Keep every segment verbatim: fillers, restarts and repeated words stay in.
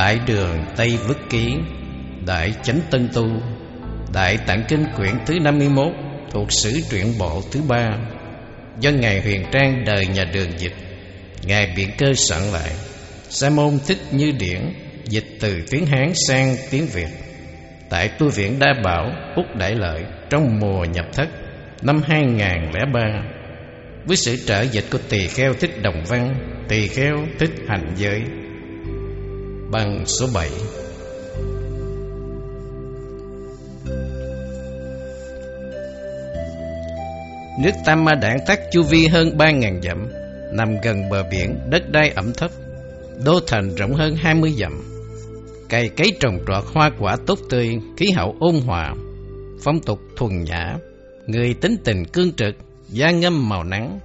Đại Đường Tây Vực Ký, Đại Chánh Tân Tu, Đại Tạng Kinh quyển thứ năm mươi mốt thuộc Sử Truyện Bộ thứ ba, do Ngài Huyền Trang đời Nhà Đường dịch, Ngài Biện Cơ soạn lại. Sa môn Thích Như Điển dịch từ tiếng Hán sang tiếng Việt tại tu viện Đa Bảo Úc Đại Lợi trong mùa nhập thất năm hai nghìn lẻ ba, với sự trợ dịch của Tỳ Kheo Thích Đồng Văn, Tỳ Kheo Thích Hành Giới. Bằng số bảy. Nước Tam Ma Đản tác chu vi hơn ba nghìn dặm, nằm gần bờ biển, đất đai ẩm thấp, đô thành rộng hơn hai mươi dặm. Cày cấy trồng trọt hoa quả tốt tươi, khí hậu ôn hòa, phong tục thuần nhã, người tính tình cương trực, da ngâm màu nắng,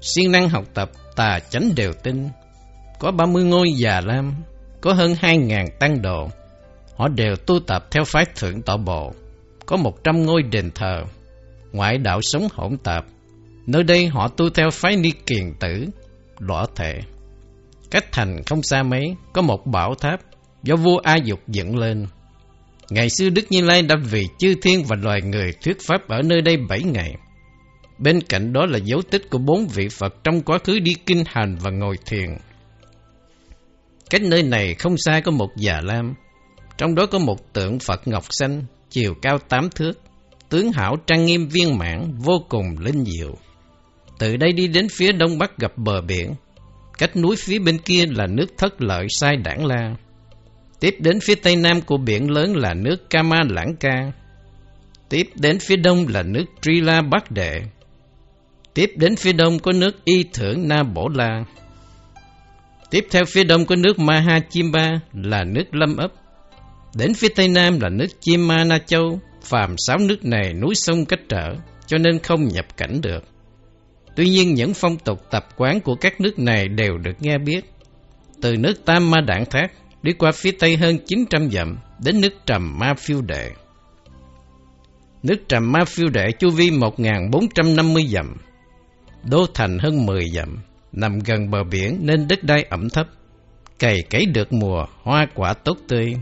siêng năng học tập, tà chánh đều tin. Có ba mươi ngôi già lam, có hơn hai nghìn tăng đồ, họ đều tu tập theo phái Thượng Tọa Bộ. Có một trăm ngôi đền thờ, ngoại đạo sống hỗn tạp, nơi đây họ tu theo phái Ni Kiền Tử, Lõa Thệ. Cách thành không xa mấy, có một bảo tháp do vua A Dục dựng lên. Ngày xưa Đức Như Lai đã vì chư thiên và loài người thuyết pháp ở nơi đây bảy ngày. Bên cạnh đó là dấu tích của bốn vị Phật trong quá khứ đi kinh hành và ngồi thiền. Cách nơi này không xa có một già lam, trong đó có một tượng Phật ngọc xanh, chiều cao tám thước, tướng hảo trang nghiêm viên mãn, vô cùng linh diệu. Từ đây đi đến phía đông bắc gặp bờ biển, cách núi phía bên kia là nước Thất Lợi Sai Đảng La. Tiếp đến phía tây nam của biển lớn là nước Kama Lãng Ca. Tiếp đến phía đông là nước Tri La Bát Đệ. Tiếp đến phía đông có nước Y Thưởng Na Bổ La. Tiếp theo phía đông có nước Maha Chimba là nước Lâm Ấp. Đến phía tây nam là nước Chima Na Châu. Phàm sáu nước này núi sông cách trở, cho nên không nhập cảnh được. Tuy nhiên những phong tục tập quán của các nước này đều được nghe biết. Từ nước Tam Ma Đản Thác đi qua phía tây hơn chín trăm dặm đến nước Trầm Ma Phiêu Đệ. Nước Trầm Ma Phiêu Đệ chu vi một nghìn bốn trăm năm mươi dặm, đô thành hơn mười dặm, nằm gần bờ biển nên đất đai ẩm thấp, cày cấy được mùa, hoa quả tốt tươi,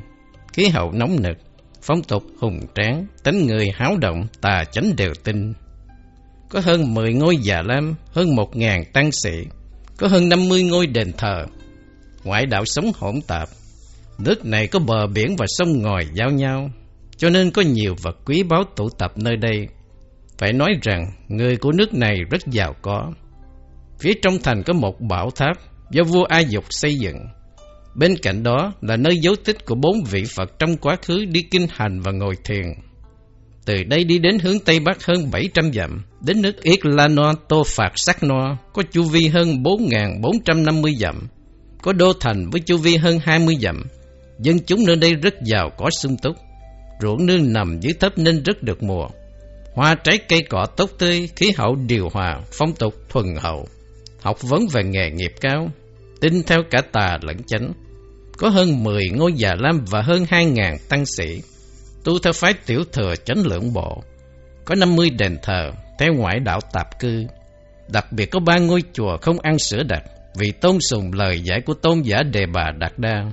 khí hậu nóng nực, phong tục hùng tráng, tính người háo động, tà chánh đều tin. Có hơn mười ngôi già lam, hơn một nghìn tăng sĩ, có hơn năm mươi ngôi đền thờ, ngoại đạo sống hỗn tạp. Nước này có bờ biển và sông ngòi giao nhau, cho nên có nhiều vật quý báu tụ tập nơi đây. Phải nói rằng người của nước này rất giàu có. Phía trong thành có một bảo tháp do vua A Dục xây dựng. Bên cạnh đó là nơi dấu tích của bốn vị Phật trong quá khứ đi kinh hành và ngồi thiền. Từ đây đi đến hướng Tây Bắc hơn bảy trăm dặm, đến nước Yết La No Tô Phạt Sắc No, có chu vi hơn bốn nghìn bốn trăm năm mươi dặm, có đô thành với chu vi hơn hai mươi dặm. Dân chúng nơi đây rất giàu có sung túc, ruộng nương nằm dưới thấp nên rất được mùa, hoa trái cây cỏ tốt tươi, khí hậu điều hòa, phong tục thuần hậu, học vấn về nghề nghiệp cao, tin theo cả tà lẫn chánh. Có hơn mười ngôi già lam và hơn hai nghìn tăng sĩ, tu theo phái Tiểu Thừa Chánh Lượng Bộ. Có năm mươi đền thờ theo ngoại đạo tạp cư. Đặc biệt có ba ngôi chùa không ăn sữa đặc, vì tôn sùng lời giải của tôn giả Đề Bà Đạt Đa.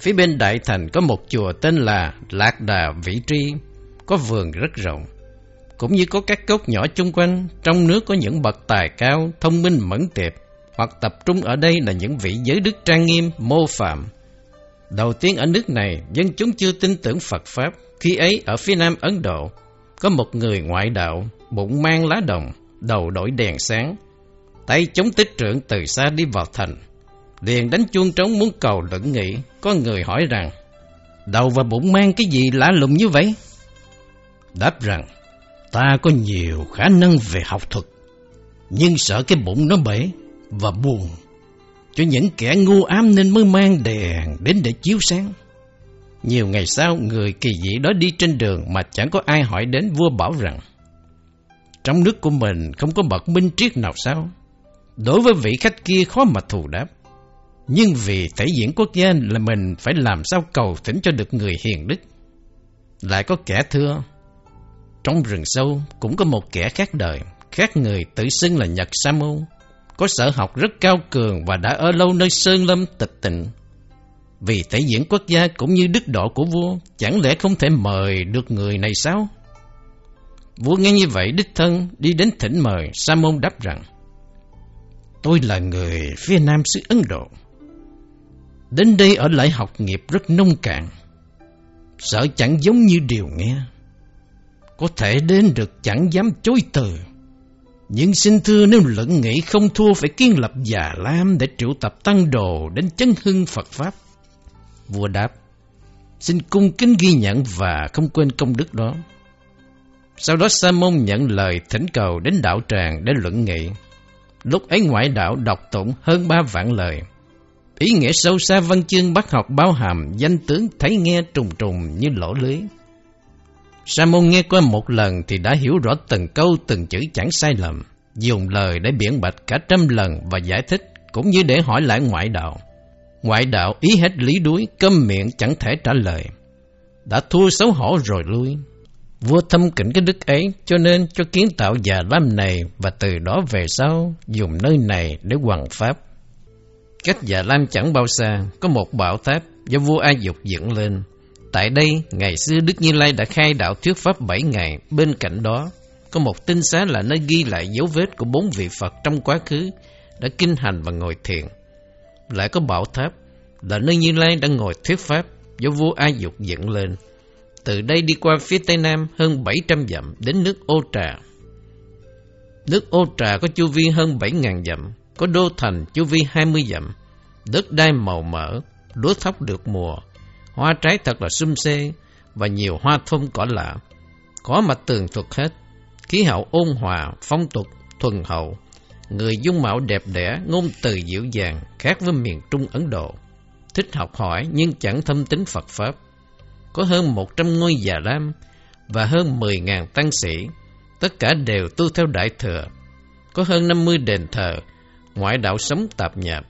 Phía bên đại thành có một chùa tên là Lạc Đà Vĩ Tri, có vườn rất rộng, cũng như có các cốc nhỏ chung quanh. Trong nước có những bậc tài cao, thông minh mẫn tiệp, hoặc tập trung ở đây là những vị giới đức trang nghiêm, mô phạm. Đầu tiên ở nước này, dân chúng chưa tin tưởng Phật Pháp. Khi ấy ở phía nam Ấn Độ, có một người ngoại đạo, bụng mang lá đồng, đầu đội đèn sáng, tay chống tích trượng, từ xa đi vào thành, liền đánh chuông trống muốn cầu luận nghị. Có người hỏi rằng: đầu và bụng mang cái gì lạ lùng như vậy? Đáp rằng: ta có nhiều khả năng về học thuật, nhưng sợ cái bụng nó bể và buồn, cho những kẻ ngu ám nên mới mang đèn đến để chiếu sáng. Nhiều ngày sau, người kỳ dị đó đi trên đường mà chẳng có ai hỏi đến. Vua bảo rằng: trong nước của mình không có bậc minh triết nào sao? Đối với vị khách kia khó mà thù đáp, nhưng vì thể diện quốc gia là mình phải làm sao cầu thỉnh cho được người hiền đức. Lại có kẻ thưa: trong rừng sâu cũng có một kẻ khác đời, khác người, tự xưng là Nhật Sa Môn, có sở học rất cao cường và đã ở lâu nơi sơn lâm tịch tịnh. Vì thể diện quốc gia cũng như đức độ của vua, chẳng lẽ không thể mời được người này sao? Vua nghe như vậy đích thân đi đến thỉnh mời. Sa môn đáp rằng: Tôi là người phía nam xứ Ấn Độ, đến đây ở lại học nghiệp rất nông cạn, sợ chẳng giống như điều nghe. Có thể đến được chẳng dám chối từ, nhưng xin thưa nếu luận nghĩ không thua phải kiến lập Già Lam để triệu tập tăng đồ đến chấn hưng Phật Pháp. Vua đáp: Xin cung kính ghi nhận và không quên công đức đó. Sau đó Sa môn nhận lời thỉnh cầu đến đạo tràng để luận nghị. Lúc ấy ngoại đạo đọc tụng hơn ba vạn lời, ý nghĩa sâu xa văn chương bác học bao hàm, danh tướng thấy nghe trùng trùng như lỗ lưới. Sa môn nghe qua một lần thì đã hiểu rõ từng câu từng chữ chẳng sai lầm, dùng lời để biện bạch cả trăm lần và giải thích, cũng như để hỏi lại ngoại đạo. Ngoại đạo ý hết lý đuối, câm miệng chẳng thể trả lời, đã thua xấu hổ rồi lui. Vua thâm kính cái đức ấy, cho nên cho kiến tạo Già Lam này, và từ đó về sau dùng nơi này để hoằng pháp. Cách Già Lam chẳng bao xa có một bảo tháp do vua A Dục dựng lên. Tại đây ngày xưa Đức Như Lai đã khai đạo thuyết pháp bảy ngày. Bên cạnh đó có một tinh xá là nơi ghi lại dấu vết của bốn vị Phật trong quá khứ đã kinh hành và ngồi thiền. Lại có bảo tháp là nơi Như Lai đã ngồi thuyết pháp do vua A Dục dựng lên. Từ đây đi qua phía tây nam hơn bảy trăm dặm đến nước Ô Trà. Nước Ô Trà có chu vi hơn bảy nghìn dặm, có đô thành chu vi hai mươi dặm, đất đai màu mỡ, lúa thóc được mùa, hoa trái thật là sum xê và nhiều hoa thơm cỏ lạ, có mà tường thuật hết. Khí hậu ôn hòa, phong tục thuần hậu, người dung mạo đẹp đẽ, ngôn từ dịu dàng, khác với miền Trung Ấn Độ. Thích học hỏi nhưng chẳng thâm tín Phật Pháp. Có hơn một trăm ngôi Già Lam và hơn mười nghìn tăng sĩ, tất cả đều tu theo Đại Thừa. Có hơn năm mươi đền thờ, ngoại đạo sống tạp nhạp.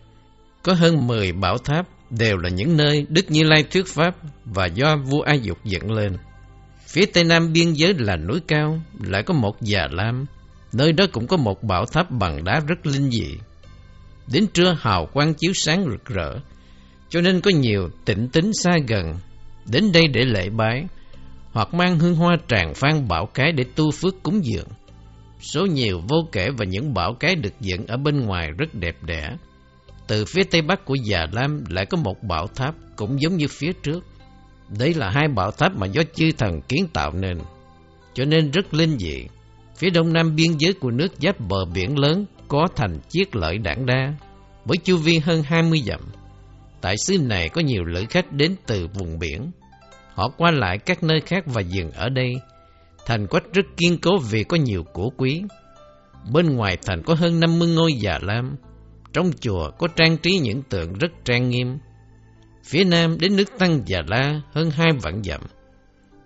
Có hơn mười bảo tháp, đều là những nơi Đức Như Lai thuyết pháp và do vua A Dục dựng lên. Phía tây nam biên giới là núi cao, lại có một Già Lam, nơi đó cũng có một bảo tháp bằng đá rất linh dị. Đến trưa hào quang chiếu sáng rực rỡ, cho nên có nhiều tịnh tín xa gần đến đây để lễ bái, hoặc mang hương hoa tràng phan bảo cái để tu phước cúng dường. Số nhiều vô kể, và những bảo cái được dựng ở bên ngoài rất đẹp đẽ. Từ phía tây bắc của Già Lam lại có một bảo tháp cũng giống như phía trước. Đấy là hai bảo tháp mà do chư thần kiến tạo nên, cho nên rất linh dị. Phía đông nam biên giới của nước giáp bờ biển lớn có thành Chiết Lợi Đản Đa, với chu vi hơn hai mươi dặm. Tại xứ này có nhiều lữ khách đến từ vùng biển, họ qua lại các nơi khác và dừng ở đây. Thành quách rất kiên cố vì có nhiều của quý. Bên ngoài thành có hơn năm mươi ngôi Già Lam. Trong chùa có trang trí những tượng rất trang nghiêm. Phía nam đến nước Tăng Già La hơn hai vạn dặm.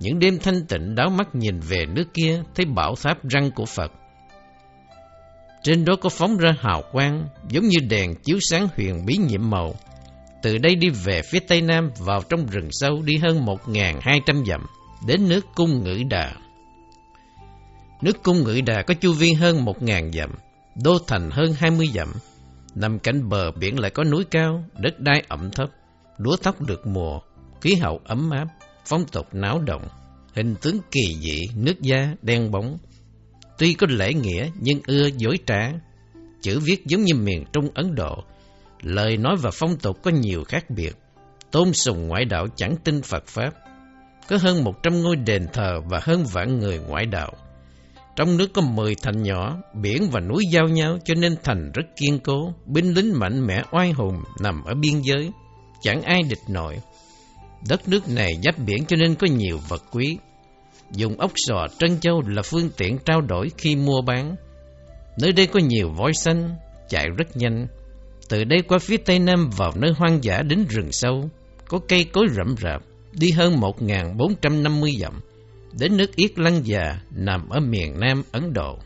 Những đêm thanh tịnh đáo mắt nhìn về nước kia, thấy bảo tháp răng của Phật. Trên đó có phóng ra hào quang giống như đèn chiếu sáng huyền bí nhiệm màu. Từ đây đi về phía tây nam vào trong rừng sâu, đi hơn một nghìn hai trăm dặm đến nước Cung Ngữ Đà. Nước Cung Ngữ Đà có chu vi hơn một nghìn dặm, đô thành hơn hai mươi dặm. Nằm cạnh bờ biển lại có núi cao, đất đai ẩm thấp, lúa thóc được mùa, khí hậu ấm áp, phong tục náo động, hình tướng kỳ dị, nước da đen bóng. Tuy có lễ nghĩa nhưng ưa dối trá, chữ viết giống như miền Trung Ấn Độ, lời nói và phong tục có nhiều khác biệt, tôn sùng ngoại đạo chẳng tin Phật Pháp. Có hơn một trăm ngôi đền thờ và hơn vạn người ngoại đạo. Trong nước có mười thành nhỏ, biển và núi giao nhau, cho nên thành rất kiên cố, binh lính mạnh mẽ oai hùng nằm ở biên giới, chẳng ai địch nổi. Đất nước này giáp biển cho nên có nhiều vật quý, dùng ốc sò trân châu là phương tiện trao đổi khi mua bán. Nơi đây có nhiều voi xanh, chạy rất nhanh. Từ đây qua phía tây nam vào nơi hoang dã đến rừng sâu, có cây cối rậm rạp, đi hơn một nghìn bốn trăm năm mươi dặm đến nước Yết Lăng Già nằm ở miền nam Ấn Độ.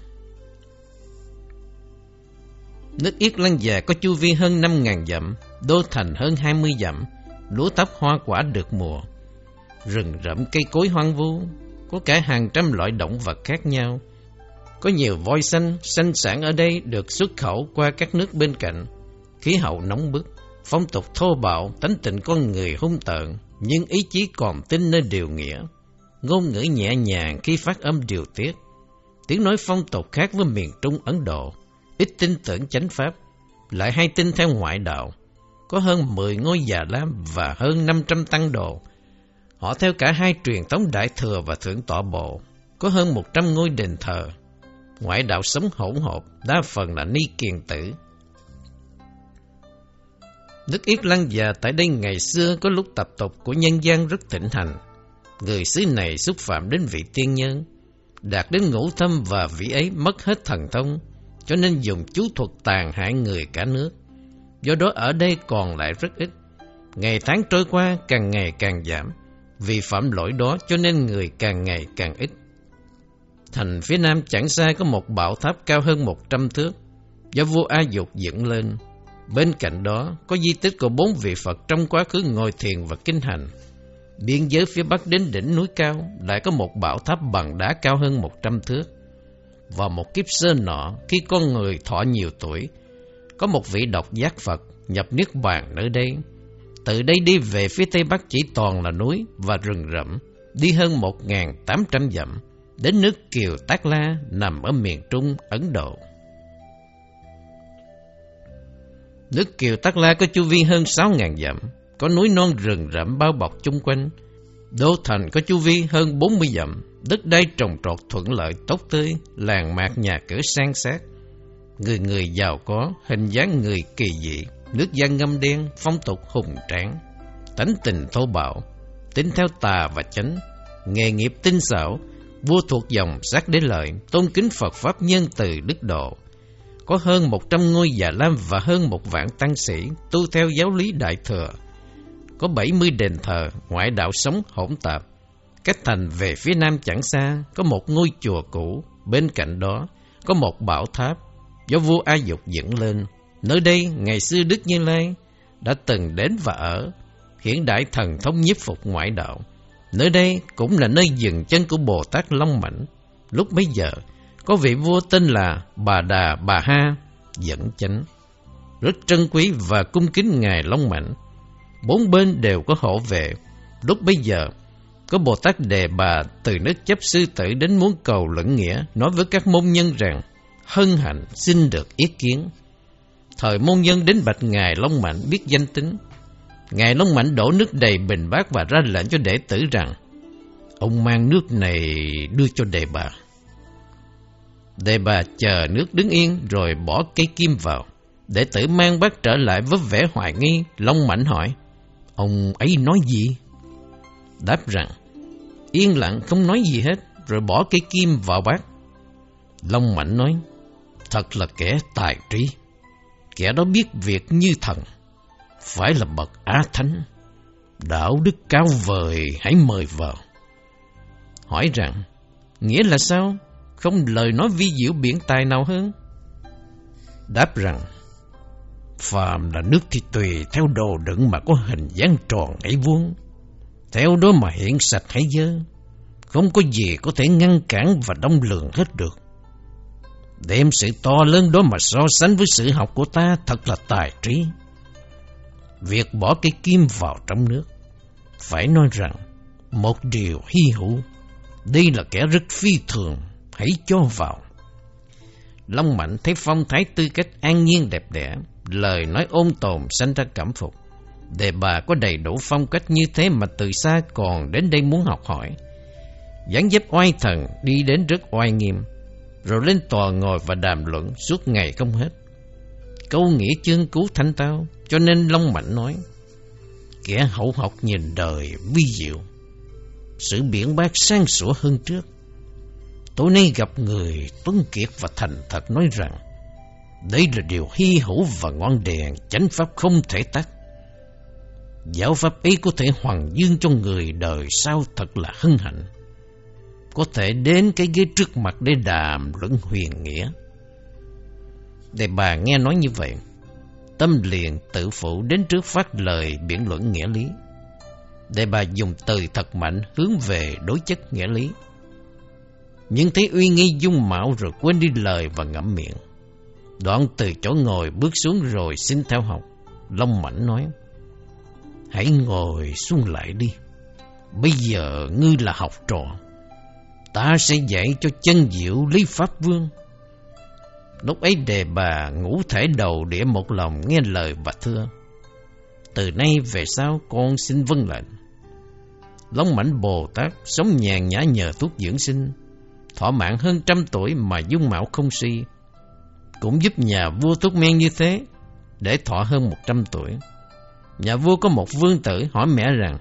Nước Yết Lăng Già có chu vi hơn năm nghìn dặm, đô thành hơn hai mươi dặm, lúa tóc hoa quả được mùa, rừng rậm cây cối hoang vu, có cả hàng trăm loại động vật khác nhau. Có nhiều voi xanh, sanh sản ở đây được xuất khẩu qua các nước bên cạnh. Khí hậu nóng bức, phong tục thô bạo, tánh tình con người hung tợn, nhưng ý chí còn tin nơi điều nghĩa, ngôn ngữ nhẹ nhàng khi phát âm điều tiết. Tiếng nói phong tục khác với miền Trung Ấn Độ, ít tin tưởng chánh pháp, lại hay tin theo ngoại đạo. Có hơn mười ngôi già lam và hơn năm trăm tăng đồ. Họ theo cả hai truyền thống Đại Thừa và Thượng Tọa Bộ. Có hơn một trăm ngôi đền thờ. Ngoại đạo sống hỗn hợp, đa phần là ni kiền tử. Nước Yết Lan Già tại đây ngày xưa có lúc tập tục của nhân gian rất thịnh hành. Người xứ này xúc phạm đến vị tiên nhân, đạt đến ngũ thâm, và vị ấy mất hết thần thông, cho nên dùng chú thuật tàn hại người cả nước. Do đó ở đây còn lại rất ít. Ngày tháng trôi qua càng ngày càng giảm. Vì phạm lỗi đó cho nên người càng ngày càng ít. Thành phía nam chẳng xa có một bảo tháp cao hơn một trăm thước, do vua A Dục dựng lên. Bên cạnh đó có di tích của bốn vị Phật trong quá khứ ngồi thiền và kinh hành. Biên giới phía bắc đến đỉnh núi cao lại có một bảo tháp bằng đá cao hơn một trăm thước. Vào một kiếp xưa nọ, khi con người thọ nhiều tuổi, có một vị độc giác Phật nhập niết bàn nơi đây. Từ đây đi về phía tây bắc chỉ toàn là núi và rừng rậm, đi hơn một nghìn tám trăm dặm, đến nước Kiều Tác La nằm ở miền Trung Ấn Độ. Nước Kiều Tác La có chu vi hơn sáu nghìn dặm, có núi non rừng rậm bao bọc chung quanh. Đô thành có chu vi hơn bốn mươi dặm, đất đai trồng trọt thuận lợi tốt tươi, làng mạc nhà cửa san sát. Người người giàu có, hình dáng người kỳ dị, nước da ngâm đen, phong tục hùng tráng, tánh tình thô bạo, tính theo tà và chánh, nghề nghiệp tinh xảo. Vua thuộc dòng Sát Đế Lợi, tôn kính Phật pháp nhân từ đức độ. Có hơn một trăm ngôi già lam và hơn một vạn tăng sĩ tu theo giáo lý Đại Thừa. Có bảy mươi đền thờ, ngoại đạo sống hỗn tạp. Cách thành về phía nam chẳng xa có một ngôi chùa cũ, bên cạnh đó có một bảo tháp do vua A Dục dựng lên. Nơi đây ngày xưa Đức Như Lai đã từng đến và ở, hiện đại thần thông nhiếp phục ngoại đạo. Nơi đây cũng là nơi dừng chân của Bồ Tát Long Mạnh. Lúc bấy giờ có vị vua tên là Bà Đà Bà Ha dẫn chánh, rất trân quý và cung kính ngài Long Mạnh. Bốn bên đều có hộ vệ. Lúc bấy giờ có Bồ Tát Đề Bà từ nước chấp sư tử đến muốn cầu luận nghĩa, nói với các môn nhân rằng hân hạnh xin được ý kiến. Thời môn nhân đến bạch ngài Long Mạnh biết danh tính. Ngài Long Mạnh đổ nước đầy bình bát và ra lệnh cho đệ tử rằng ông mang nước này đưa cho Đề Bà. Đề Bà chờ nước đứng yên rồi bỏ cây kim vào. Đệ tử mang bát trở lại với vẻ hoài nghi. Long Mạnh hỏi ông ấy nói gì. Đáp rằng yên lặng không nói gì hết, rồi bỏ cây kim vào bát. Long Mạnh nói thật là kẻ tài trí, kẻ đó biết việc như thần, phải là bậc á thánh, đạo đức cao vời, hãy mời vào. Hỏi rằng nghĩa là sao, không lời nói vi diệu biện tài nào hơn. Đáp rằng phàm là nước thì tùy theo đồ đựng mà có hình dáng tròn ấy vuông, theo đó mà hiện sạch hay dơ, không có gì có thể ngăn cản và đong lường hết được. Đem sự to lớn đó mà so sánh với sự học của ta thật là tài trí. Việc bỏ cây kim vào trong nước, phải nói rằng một điều hy hữu, đây là kẻ rất phi thường, hãy cho vào. Long Mạnh thấy phong thái tư cách an nhiên đẹp đẽ, lời nói ôn tồn sanh ra cảm phục. Đề Bà có đầy đủ phong cách như thế mà từ xa còn đến đây muốn học hỏi. Dáng dấp oai thần, đi đến rất oai nghiêm, rồi lên tòa ngồi và đàm luận suốt ngày không hết. Câu nghĩa chương cứu thanh tao, cho nên Long Mạnh nói kẻ hậu học nhìn đời vi diệu, sự biện bác sáng sủa hơn trước. Tối nay gặp người tuấn kiệt và thành thật nói rằng đây là điều hy hữu và ngọn đèn chánh pháp không thể tắt. Giáo pháp ấy có thể hoằng dương cho người đời sau, thật là hân hạnh có thể đến cái ghế trước mặt để đàm luận huyền nghĩa. Đề Bà nghe nói như vậy, tâm liền tự phụ đến trước phát lời biện luận nghĩa lý. Đề Bà dùng từ thật mạnh hướng về đối chất nghĩa lý, nhưng thấy uy nghi dung mạo rồi quên đi lời và ngậm miệng. Đoạn từ chỗ ngồi bước xuống rồi xin theo học. Long Mạnh nói: Hãy ngồi xuống lại đi. Bây giờ ngươi là học trò, ta sẽ dạy cho chân diệu Lý Pháp Vương. Lúc ấy Đề Bà ngũ thể đầu đĩa một lòng nghe lời và thưa: Từ nay về sau con xin vâng lệnh. Long Mạnh Bồ Tát sống nhàn nhã nhờ thuốc dưỡng sinh, thọ mạng hơn trăm tuổi mà dung mạo không suy, cũng giúp nhà vua thuốc men như thế để thọ hơn một trăm tuổi. Nhà vua có một vương tử hỏi mẹ rằng: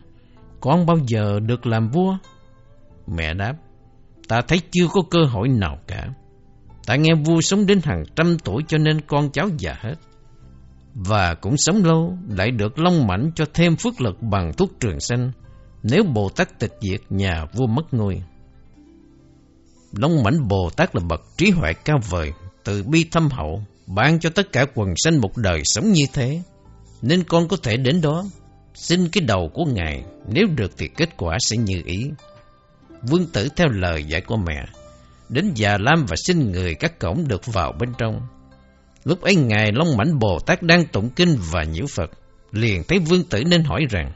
Con bao giờ được làm vua? Mẹ đáp: Ta thấy chưa có cơ hội nào cả. Ta nghe vua sống đến hàng trăm tuổi, cho nên con cháu già hết, và cũng sống lâu, lại được Long Mạnh cho thêm phước lực bằng thuốc trường sanh. Nếu Bồ Tát tịch diệt, nhà vua mất ngôi. Long Mạnh Bồ Tát là bậc trí huệ cao vời, từ bi thâm hậu, ban cho tất cả quần sanh một đời sống như thế, nên con có thể đến đó xin cái đầu của ngài, nếu được thì kết quả sẽ như ý. Vương tử theo lời dạy của mẹ đến Già Lam và xin người các cổng được vào bên trong. Lúc ấy ngài Long Mạnh Bồ Tát đang tụng kinh và nhiễu Phật, liền thấy vương tử nên hỏi rằng: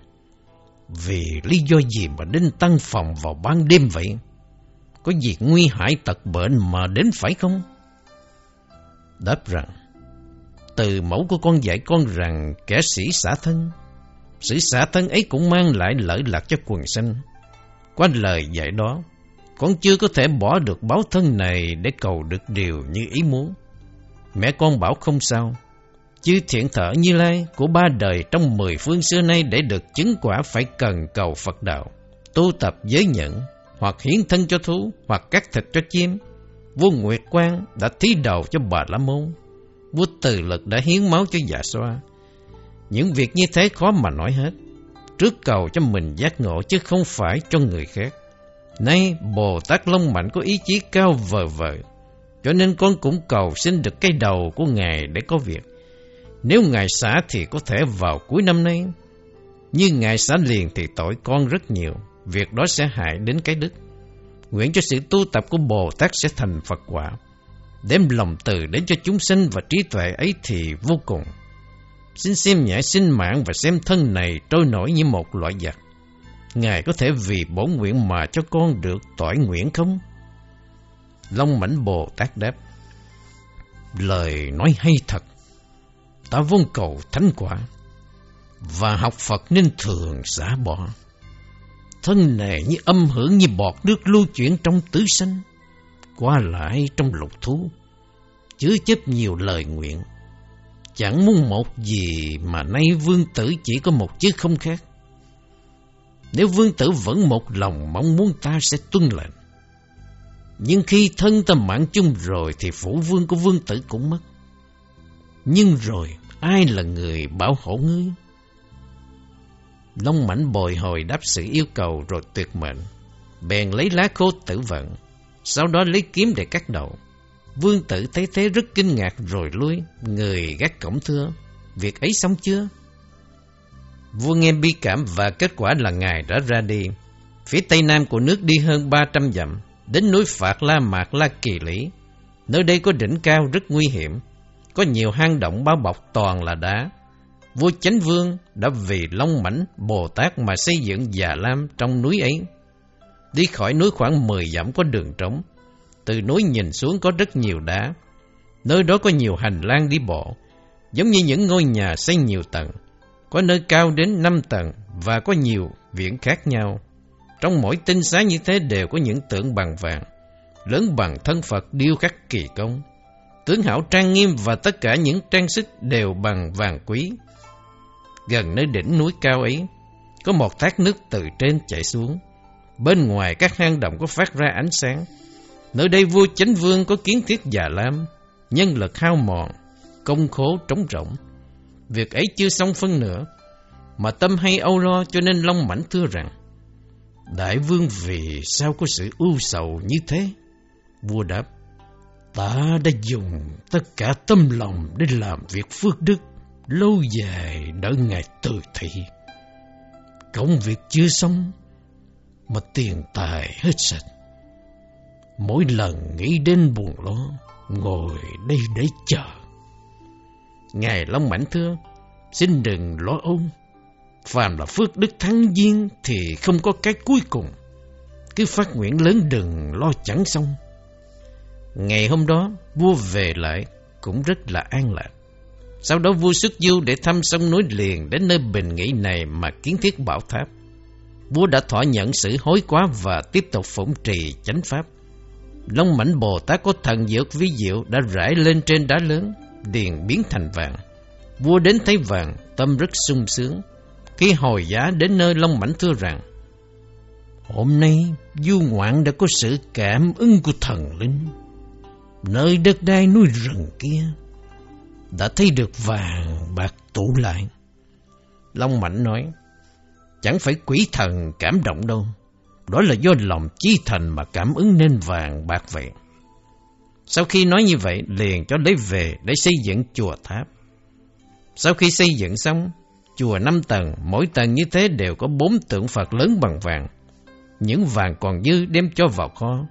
Vì lý do gì mà đến tăng phòng vào ban đêm vậy? Có việc nguy hại tật bệnh mà đến phải không? Đáp rằng: Từ mẫu của con dạy con rằng kẻ sĩ xả thân, sự xả thân ấy cũng mang lại lợi lạc cho quần sanh. Qua lời dạy đó, con chưa có thể bỏ được báo thân này để cầu được điều như ý muốn. Mẹ con bảo không sao, chư thiện thở Như Lai của ba đời trong mười phương xưa nay để được chứng quả phải cần cầu Phật đạo, tu tập giới nhẫn, hoặc hiến thân cho thú, hoặc cắt thịt cho chim. Vua Nguyệt Quang đã thí đầu cho Bà Lá Môn, vua Từ Lực đã hiến máu cho Dạ Xoa. Những việc như thế khó mà nói hết. Trước cầu cho mình giác ngộ chứ không phải cho người khác. Nay Bồ Tát Long Mạnh có ý chí cao vời vợi, cho nên con cũng cầu xin được cái đầu của ngài để có việc. Nếu ngài xả thì có thể vào cuối năm nay, nhưng ngài xả liền thì tội con rất nhiều, việc đó sẽ hại đến cái đức. Nguyện cho sự tu tập của Bồ Tát sẽ thành Phật quả, đem lòng từ đến cho chúng sinh, và trí tuệ ấy thì vô cùng. Xin xem nhẹ sinh mạng và xem thân này trôi nổi như một loại vật. Ngài có thể vì bổn nguyện mà cho con được toại nguyện không? Long Mạnh Bồ Tát đáp: Lời nói hay thật. Ta vốn cầu thánh quả, và học Phật nên thường xả bỏ. Thân này như âm hưởng như bọt nước lưu chuyển trong tứ sanh, qua lại trong lục thú, chứa chấp nhiều lời nguyện. Chẳng muốn một gì mà nay vương tử chỉ có một chứ không khác. Nếu vương tử vẫn một lòng mong muốn, ta sẽ tuân lệnh. Nhưng khi thân ta mãn chung rồi thì phủ vương của vương tử cũng mất. Nhưng rồi ai là người bảo hộ ngươi? Long Mạnh bồi hồi đáp sự yêu cầu rồi tuyệt mệnh, bèn lấy lá khô tử vận, sau đó lấy kiếm để cắt đầu. Vương tử thấy thế rất kinh ngạc rồi lui, người gác cổng thưa: Việc ấy xong chưa? Vua nghe bi cảm, và kết quả là ngài đã ra đi. Phía tây nam của nước đi hơn ba trăm dặm, đến núi Phạt La Mạc La Kỳ Lý. Nơi đây có đỉnh cao rất nguy hiểm, có nhiều hang động bao bọc toàn là đá. Vua Chánh Vương đã vì Long Mạnh Bồ Tát mà xây dựng Già Lam trong núi ấy. Đi khỏi núi khoảng mười dặm có đường trống, từ núi nhìn xuống có rất nhiều đá. Nơi đó có nhiều hành lang đi bộ, giống như những ngôi nhà xây nhiều tầng, có nơi cao đến năm tầng và có nhiều viện khác nhau. Trong mỗi tinh xá như thế đều có những tượng bằng vàng, lớn bằng thân Phật điêu khắc kỳ công, tướng hảo trang nghiêm, và tất cả những trang sức đều bằng vàng quý. Gần nơi đỉnh núi cao ấy có một thác nước từ trên chảy xuống. Bên ngoài các hang động có phát ra ánh sáng. Nơi đây vua Chánh Vương có kiến thiết Già Lam, nhân lực hao mòn, công khố trống rỗng. Việc ấy chưa xong phân nữa, mà tâm hay âu lo, cho nên Long Mạnh thưa rằng: Đại vương vì sao có sự ưu sầu như thế? Vua đáp: Ta đã dùng tất cả tâm lòng để làm việc phước đức, lâu dài đợi ngài Từ Thị. Công việc chưa xong mà tiền tài hết sạch. Mỗi lần nghĩ đến buồn lo, ngồi đây để chờ. Ngài Long Mạnh thưa: xin đừng lo ôn. Phàm là phước đức thắng duyên thì không có cái cuối cùng. Cứ phát nguyện lớn đừng lo chẳng xong. Ngày hôm đó vua về lại cũng rất là an lạc. Sau đó vua xuất du để thăm sông núi liền, đến nơi bình nghỉ này mà kiến thiết bảo tháp. Vua đã thỏa nhận sự hối quá và tiếp tục phụng trì chánh pháp. Long Mạnh Bồ Tát có thần dược vi diệu đã rải lên trên đá lớn, điền biến thành vàng. Vua đến thấy vàng, tâm rất sung sướng. Khi hồi giá đến nơi, Long Mạnh thưa rằng: hôm nay du ngoạn đã có sự cảm ứng của thần linh. Nơi đất đai núi rừng kia đã thấy được vàng bạc tụ lại. Long Mạnh nói: chẳng phải quỷ thần cảm động đâu, đó là do lòng chí thành mà cảm ứng nên vàng bạc vậy. Sau khi nói như vậy, liền cho lấy về để xây dựng chùa tháp. Sau khi xây dựng xong, chùa năm tầng, mỗi tầng như thế đều có bốn tượng Phật lớn bằng vàng. Những vàng còn dư đem cho vào kho,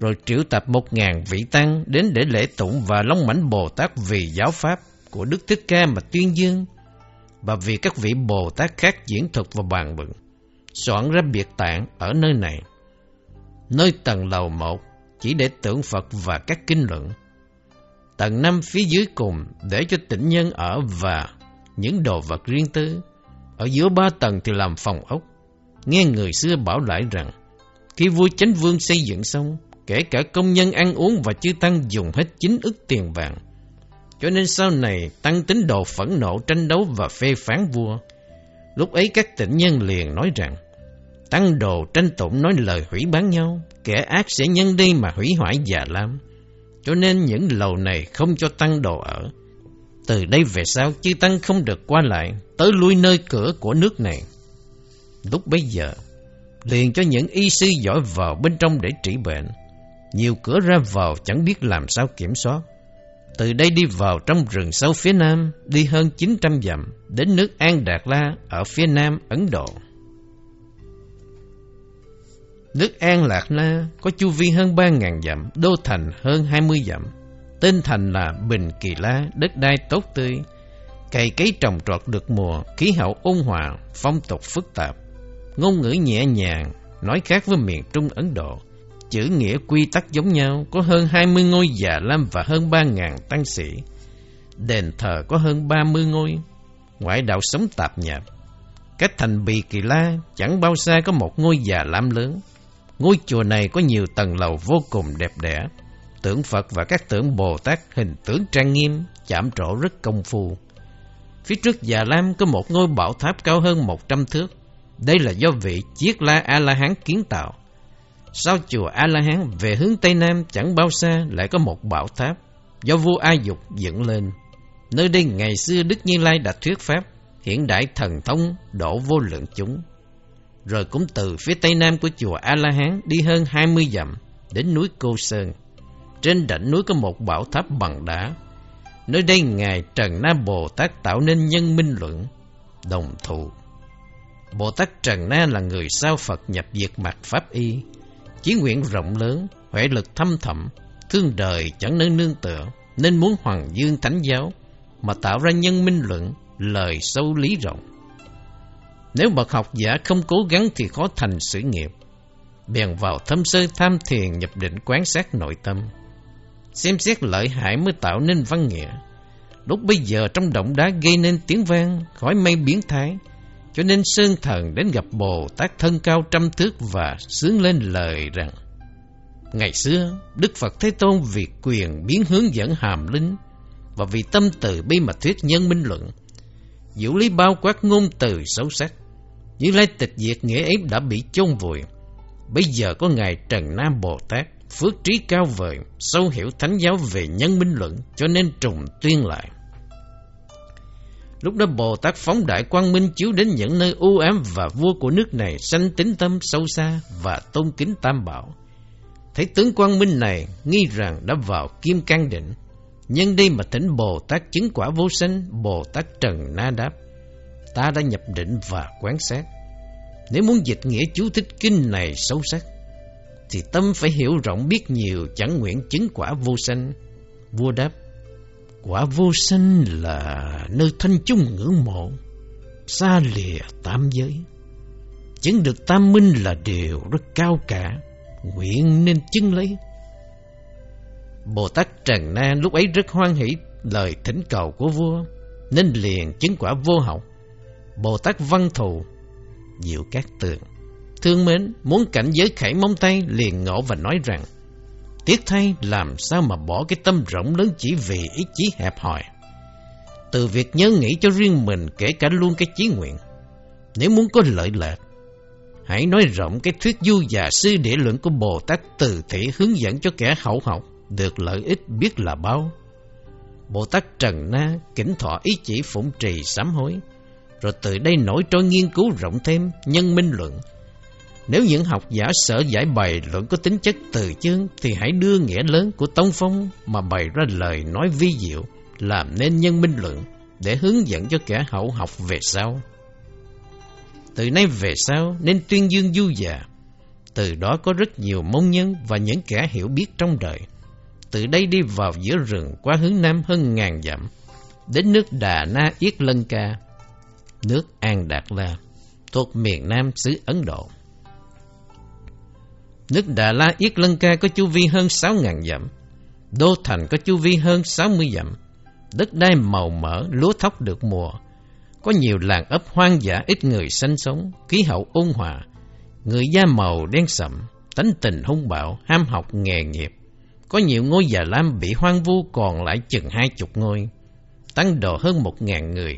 rồi triệu tập một ngàn vị tăng đến để lễ tụng và Long Mãnh Bồ Tát vì giáo pháp của Đức Thích Ca mà tuyên dương, và vì các vị Bồ Tát khác diễn thuật và bàn luận, soạn ra biệt tạng ở nơi này. Nơi tầng lầu một chỉ để tượng Phật và các kinh luận. Tầng năm phía dưới cùng để cho tịnh nhân ở và những đồ vật riêng tư. Ở giữa ba tầng thì làm phòng ốc. Nghe người xưa bảo lại rằng, khi vua Chánh Vương xây dựng xong, kể cả công nhân ăn uống và chư tăng dùng hết chín ức tiền vàng. Cho nên sau này tăng tín đồ phẫn nộ tranh đấu và phê phán vua. Lúc ấy các tịnh nhân liền nói rằng, tăng đồ tranh tụng nói lời hủy bán nhau, kẻ ác sẽ nhân đi mà hủy hoại già lam. Cho nên những lầu này không cho tăng đồ ở. Từ đây về sau chư tăng không được qua lại, tới lui nơi cửa của nước này. Lúc bấy giờ, liền cho những y sư giỏi vào bên trong để trị bệnh. Nhiều cửa ra vào chẳng biết làm sao kiểm soát. Từ đây đi vào trong rừng sâu phía nam, đi hơn chín trăm dặm, đến nước An Đạt La ở phía nam Ấn Độ. Nước An Lạc La có chu vi hơn ba nghìn dặm, đô thành hơn hai mươi dặm. Tên thành là Bình Kỳ La, đất đai tốt tươi, cày cấy trồng trọt được mùa, khí hậu ôn hòa, phong tục phức tạp, ngôn ngữ nhẹ nhàng, nói khác với miền Trung Ấn Độ. Chữ nghĩa quy tắc giống nhau, có hơn hai mươi ngôi già lam và hơn ba nghìn tăng sĩ. Đền thờ có hơn ba mươi ngôi, ngoại đạo sống tạp nhạp. Cách thành Bì Kỳ La chẳng bao xa có một ngôi già lam lớn. Ngôi chùa này có nhiều tầng lầu vô cùng đẹp đẽ. Tượng Phật và các tượng Bồ Tát hình tướng trang nghiêm, chạm trổ rất công phu. Phía trước già lam có một ngôi bảo tháp cao hơn một trăm thước. Đây là do vị Chiết La A-la-hán kiến tạo. Sau chùa A-la-hán về hướng Tây Nam chẳng bao xa lại có một bảo tháp do vua A Dục dựng lên. Nơi đây ngày xưa Đức Như Lai đã thuyết pháp, hiện đại thần thông độ vô lượng chúng. Rồi cũng từ phía Tây Nam của chùa A-la-hán đi hơn hai mươi dặm đến núi Cô Sơn. Trên đỉnh núi có một bảo tháp bằng đá. Nơi đây ngài Trần Na Bồ Tát tạo nên nhân minh luận, đồng thù. Bồ Tát Trần Na là người sao Phật nhập diệt mạt pháp y, chí nguyện rộng lớn, huệ lực thâm thẳm, thương đời chẳng nơi nương tựa, nên muốn hoằng dương thánh giáo mà tạo ra nhân minh luận, lời sâu lý rộng. Nếu bậc học giả không cố gắng thì khó thành sự nghiệp. Bèn vào thâm sơ tham thiền nhập định, quán sát nội tâm, xem xét lợi hại mới tạo nên văn nghĩa. Lúc bây giờ trong động đá gây nên tiếng vang khói mây biến thái, cho nên sơn thần đến gặp Bồ Tát thân cao trăm thước và xướng lên lời rằng: ngày xưa Đức Phật Thế Tôn vì quyền biến hướng dẫn hàm linh và vì tâm từ bi mà thuyết nhân minh luận, diệu lý bao quát ngôn từ sâu sắc. Như Lai tịch diệt nghĩa ấy đã bị chôn vùi. Bây giờ có ngài Trần Nam Bồ Tát phước trí cao vời, sâu hiểu thánh giáo về nhân minh luận, cho nên trùng tuyên lại. Lúc đó Bồ Tát phóng đại quang minh chiếu đến những nơi u ám, và vua của nước này sanh tín tâm sâu xa và tôn kính Tam Bảo. Thấy tướng quang minh này, nghi rằng đã vào Kim Cang Định, nhân đây mà thỉnh Bồ Tát chứng quả vô sanh. Bồ Tát Trần Na đáp: ta đã nhập định và quán sát. Nếu muốn dịch nghĩa chú thích kinh này sâu sắc thì tâm phải hiểu rộng biết nhiều, chẳng nguyện chứng quả vô sanh. Vua đáp: quả vô sinh là nơi thanh chung ngưỡng mộ, xa lìa tam giới. Chứng được tam minh là điều rất cao cả, nguyện nên chứng lấy. Bồ Tát Trần Na lúc ấy rất hoan hỷ lời thỉnh cầu của vua, nên liền chứng quả vô học. Bồ Tát Văn Thù, Diệu Cát Tường, thương mến, muốn cảnh giới khải móng tay, liền ngộ và nói rằng: tiếc thay, làm sao mà bỏ cái tâm rộng lớn chỉ vì ý chí hẹp hòi. Từ việc nhớ nghĩ cho riêng mình, kể cả luôn cái chí nguyện, nếu muốn có lợi lạc, hãy nói rộng cái thuyết du già sư địa luận của Bồ Tát Từ Thị hướng dẫn cho kẻ hậu học, được lợi ích biết là bao. Bồ Tát Trần Na kính thọ ý chỉ phụng trì sám hối, rồi từ đây nổi trôi nghiên cứu rộng thêm nhân minh luận. Nếu những học giả sở giải bày luận có tính chất từ chương, thì hãy đưa nghĩa lớn của tông phong mà bày ra lời nói vi diệu, làm nên nhân minh luận để hướng dẫn cho kẻ hậu học về sau. Từ nay về sau nên tuyên dương du già, từ đó có rất nhiều môn nhân và những kẻ hiểu biết trong đời. Từ đây đi vào giữa rừng qua hướng nam hơn ngàn dặm, đến nước Đà Na Yết Lân Ca, nước An Đạt La, thuộc miền nam xứ Ấn Độ. Nước Đà La Yết Lân Ca có chu vi hơn sáu ngàn dặm, đô thành có chu vi hơn sáu mươi dặm, đất đai màu mỡ, lúa thóc được mùa, có nhiều làng ấp hoang dã ít người sinh sống, khí hậu ôn hòa, người da màu đen sậm, tánh tình hung bạo, ham học nghề nghiệp. Có nhiều ngôi già lam bị hoang vu còn lại chừng hai chục ngôi, tăng đồ hơn một ngàn người,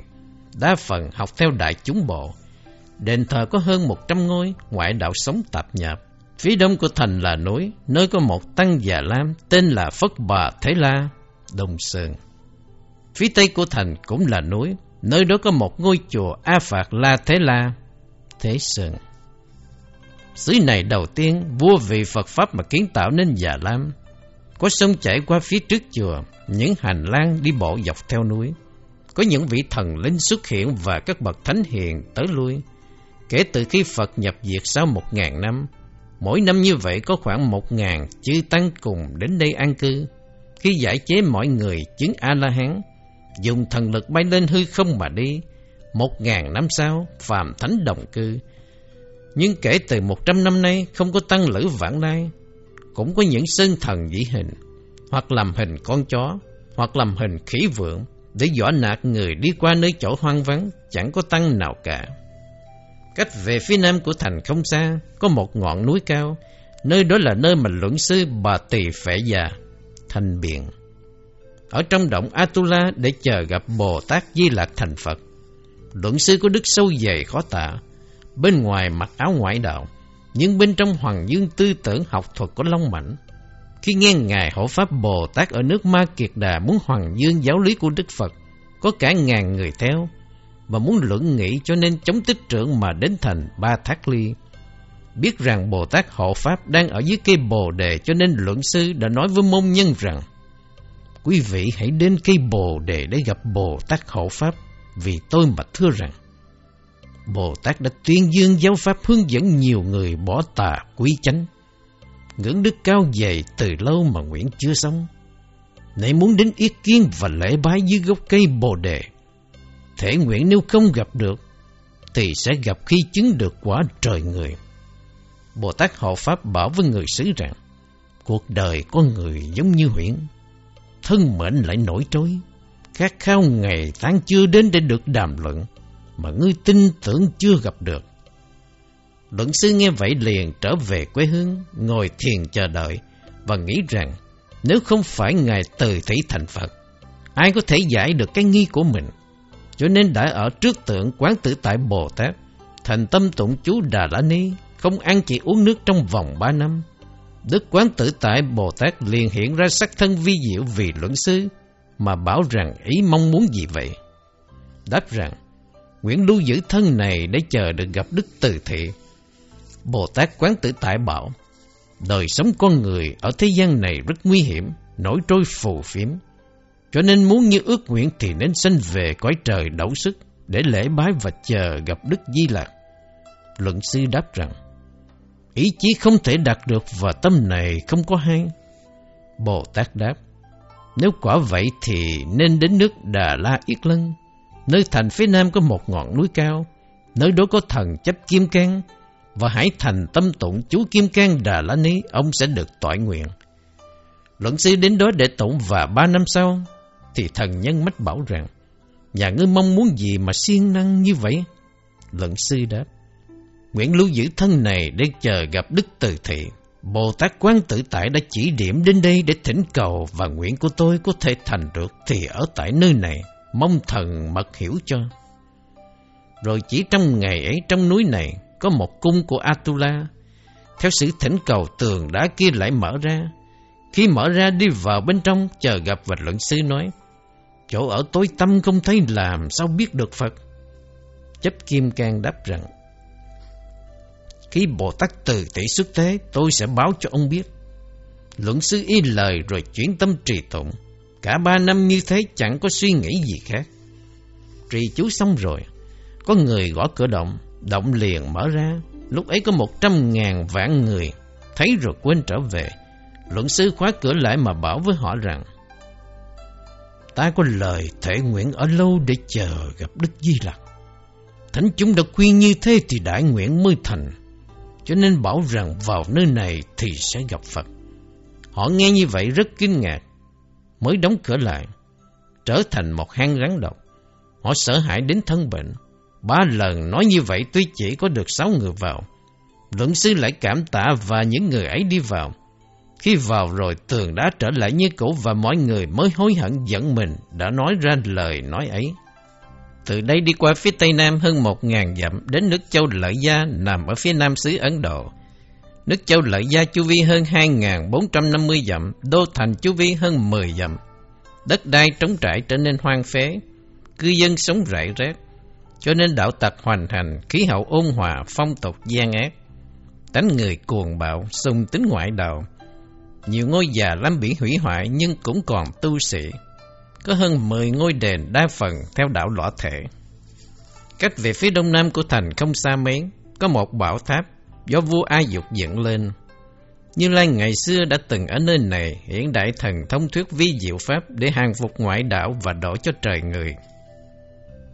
đa phần học theo đại chúng bộ. Đền thờ có hơn một trăm ngôi, ngoại đạo sống tạp nhạp. Phía đông của thành là núi, nơi có một tăng già lam tên là Phật Bà Thế La Đông Sơn. Phía tây của thành cũng là núi, nơi đó có một ngôi chùa A Phạt La Thế La Thế Sơn. Xứ này đầu tiên vua vì Phật pháp mà kiến tạo nên già lam. Có sông chảy qua phía trước chùa, những hành lang đi bộ dọc theo núi. Có những vị thần linh xuất hiện và các bậc thánh hiền tới lui. Kể từ khi Phật nhập diệt sau một ngàn năm, mỗi năm như vậy có khoảng một ngàn chư tăng cùng đến đây an cư. Khi giải chế mọi người chứng A-la-hán, dùng thần lực bay lên hư không mà đi, một ngàn năm sau phàm thánh đồng cư. Nhưng kể từ một trăm năm nay không có tăng lữ vãng lai. Cũng có những sơn thần dị hình, hoặc làm hình con chó, hoặc làm hình khỉ vượn, để dọa nạt người đi qua nơi chỗ hoang vắng, chẳng có tăng nào cả. Cách về phía nam của thành không xa, có một ngọn núi cao, nơi đó là nơi mà luận sư Bà Tỳ Phẻ Già thành biện, ở trong động Atula để chờ gặp Bồ Tát Di Lạc thành Phật. Luận sư có đức sâu dày khó tả, bên ngoài mặc áo ngoại đạo, nhưng bên trong hoàng dương tư tưởng học thuật của Long Mạnh. Khi nghe Ngài hộ pháp Bồ Tát ở nước Ma Kiệt Đà muốn hoàng dương giáo lý của Đức Phật, có cả ngàn người theo, và muốn luận nghị cho nên chống tích trưởng mà đến thành Ba Thác Ly. Biết rằng Bồ Tát hộ pháp đang ở dưới cây bồ đề, cho nên luận sư đã nói với môn nhân rằng: quý vị hãy đến cây bồ đề để gặp Bồ Tát hộ pháp, vì tôi mà thưa rằng Bồ Tát đã tuyên dương giáo pháp, hướng dẫn nhiều người bỏ tà quý chánh, ngưỡng đức cao dày từ lâu mà nguyện chưa xong, nay muốn đến yết kiến và lễ bái dưới gốc cây bồ đề. Thể nguyện nếu không gặp được thì sẽ gặp khi chứng được quả trời người. Bồ Tát hộ pháp bảo với người xứ rằng: cuộc đời con người giống như huyễn, thân mệnh lại nổi trối, khát khao ngày tháng chưa đến để được đàm luận, mà ngươi tin tưởng chưa gặp được. Luận sư nghe vậy liền trở về quê hương, ngồi thiền chờ đợi, và nghĩ rằng nếu không phải Ngài Từ Thị thành Phật, ai có thể giải được cái nghi của mình. Cho nên đã ở trước tượng Quán Tự Tại Bồ Tát, thành tâm tụng chú Đà La Ni, không ăn chỉ uống nước trong vòng ba năm. Đức Quán Tự Tại Bồ Tát liền hiện ra sắc thân vi diệu vì luận sư, mà bảo rằng ý mong muốn gì vậy. Đáp rằng: nguyện lưu giữ thân này để chờ được gặp Đức Từ Thị. Bồ Tát Quán Tự Tại bảo: đời sống con người ở thế gian này rất nguy hiểm, nổi trôi phù phiếm, cho nên muốn như ước nguyện thì nên sanh về cõi trời Đẩu Sức để lễ bái và chờ gặp Đức Di Lạc. Luận sư đáp rằng: ý chí không thể đạt được và tâm này không có hai. Bồ Tát đáp: Nếu quả vậy thì nên đến nước Đà La Yết Lân, nơi thành phía nam có một ngọn núi cao, nơi đó có thần chấp Kim Cang, và hãy thành tâm tụng chú Kim Cang Đà La Ni, ông sẽ được toại nguyện. Luận sư đến đó để tụng, và ba năm sau thì thần nhân mách bảo rằng: nhà ngươi mong muốn gì mà siêng năng như vậy? Luận sư đáp: nguyện lưu giữ thân này để chờ gặp Đức Từ Thị. Bồ Tát Quán Tự Tại đã chỉ điểm đến đây để thỉnh cầu, và nguyện của tôi có thể thành được thì ở tại nơi này, mong thần mật hiểu cho. Rồi chỉ trong ngày ấy, trong núi này có một cung của Atula. Theo sự thỉnh cầu, tường đá kia lại mở ra. Khi mở ra, đi vào bên trong chờ gặp, và luận sư nói: chỗ ở tối tăm không thấy, làm sao biết được Phật? Chấp Kim Cang đáp rằng: khi Bồ Tát Từ Tỷ xuất thế, tôi sẽ báo cho ông biết. Luận sư y lời rồi chuyển tâm trì tụng. Cả ba năm như thế chẳng có suy nghĩ gì khác. Trì chú xong rồi, có người gõ cửa động, động liền mở ra. Lúc ấy có một trăm ngàn vạn người, thấy rồi quên trở về. Luận sư khóa cửa lại mà bảo với họ rằng: ta có lời thể nguyện ở lâu để chờ gặp Đức Di Lạc. Thánh chúng đã khuyên như thế thì đại nguyện mới thành, cho nên bảo rằng vào nơi này thì sẽ gặp Phật. Họ nghe như vậy rất kinh ngạc, mới đóng cửa lại, trở thành một hang rắn độc. Họ sợ hãi đến thân bệnh. Ba lần nói như vậy tuy chỉ có được sáu người vào. Luận sư lại cảm tạ, và những người ấy đi vào. Khi vào rồi, tường đá trở lại như cũ, và mọi người mới hối hận giận mình đã nói ra lời nói ấy. Từ đây đi qua phía tây nam hơn một ngàn dặm, đến nước Châu Lợi Gia nằm ở phía nam xứ Ấn Độ. Nước Châu Lợi Gia chu vi hơn hai ngàn bốn trăm năm mươi dặm, đô thành chu vi hơn mười dặm. Đất đai trống trải trở nên hoang phế, cư dân sống rải rác, cho nên đạo tặc hoành hành, khí hậu ôn hòa, phong tục gian ác, tánh người cuồng bạo, sùng tính ngoại đạo. Nhiều ngôi già lắm bị hủy hoại, nhưng cũng còn tu sĩ. Có hơn mười ngôi đền, đa phần theo đạo lõa thể. Cách về phía đông nam của thành không xa mấy, có một bảo tháp do vua A Dục dựng lên. Như Lai ngày xưa đã từng ở nơi này, hiện đại thần thông thuyết vi diệu pháp để hàng phục ngoại đạo và đổ cho trời người.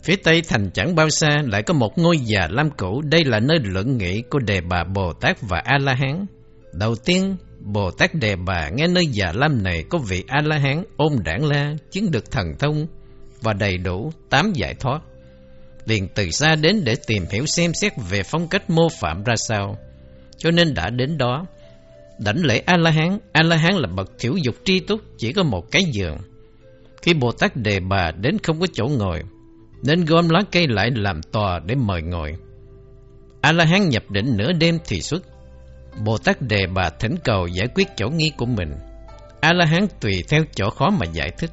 Phía tây thành chẳng bao xa lại có một ngôi già lam cũ. Đây là nơi luận nghị của Đề Bà Bồ Tát và A-la-hán. Đầu tiên, Bồ Tát Đề Bà nghe nơi già lam này có vị A-la-hán Ôm Đản La chứng được thần thông và đầy đủ tám giải thoát, liền từ xa đến để tìm hiểu xem xét về phong cách mô phạm ra sao, cho nên đã đến đó đảnh lễ A-la-hán. A-la-hán là bậc thiểu dục tri túc, chỉ có một cái giường. Khi Bồ Tát Đề Bà đến không có chỗ ngồi, nên gom lá cây lại làm tòa để mời ngồi. A-la-hán nhập định nửa đêm thì xuất. Bồ Tát Đề Bà thỉnh cầu giải quyết chỗ nghi của mình. A-la-hán tùy theo chỗ khó mà giải thích.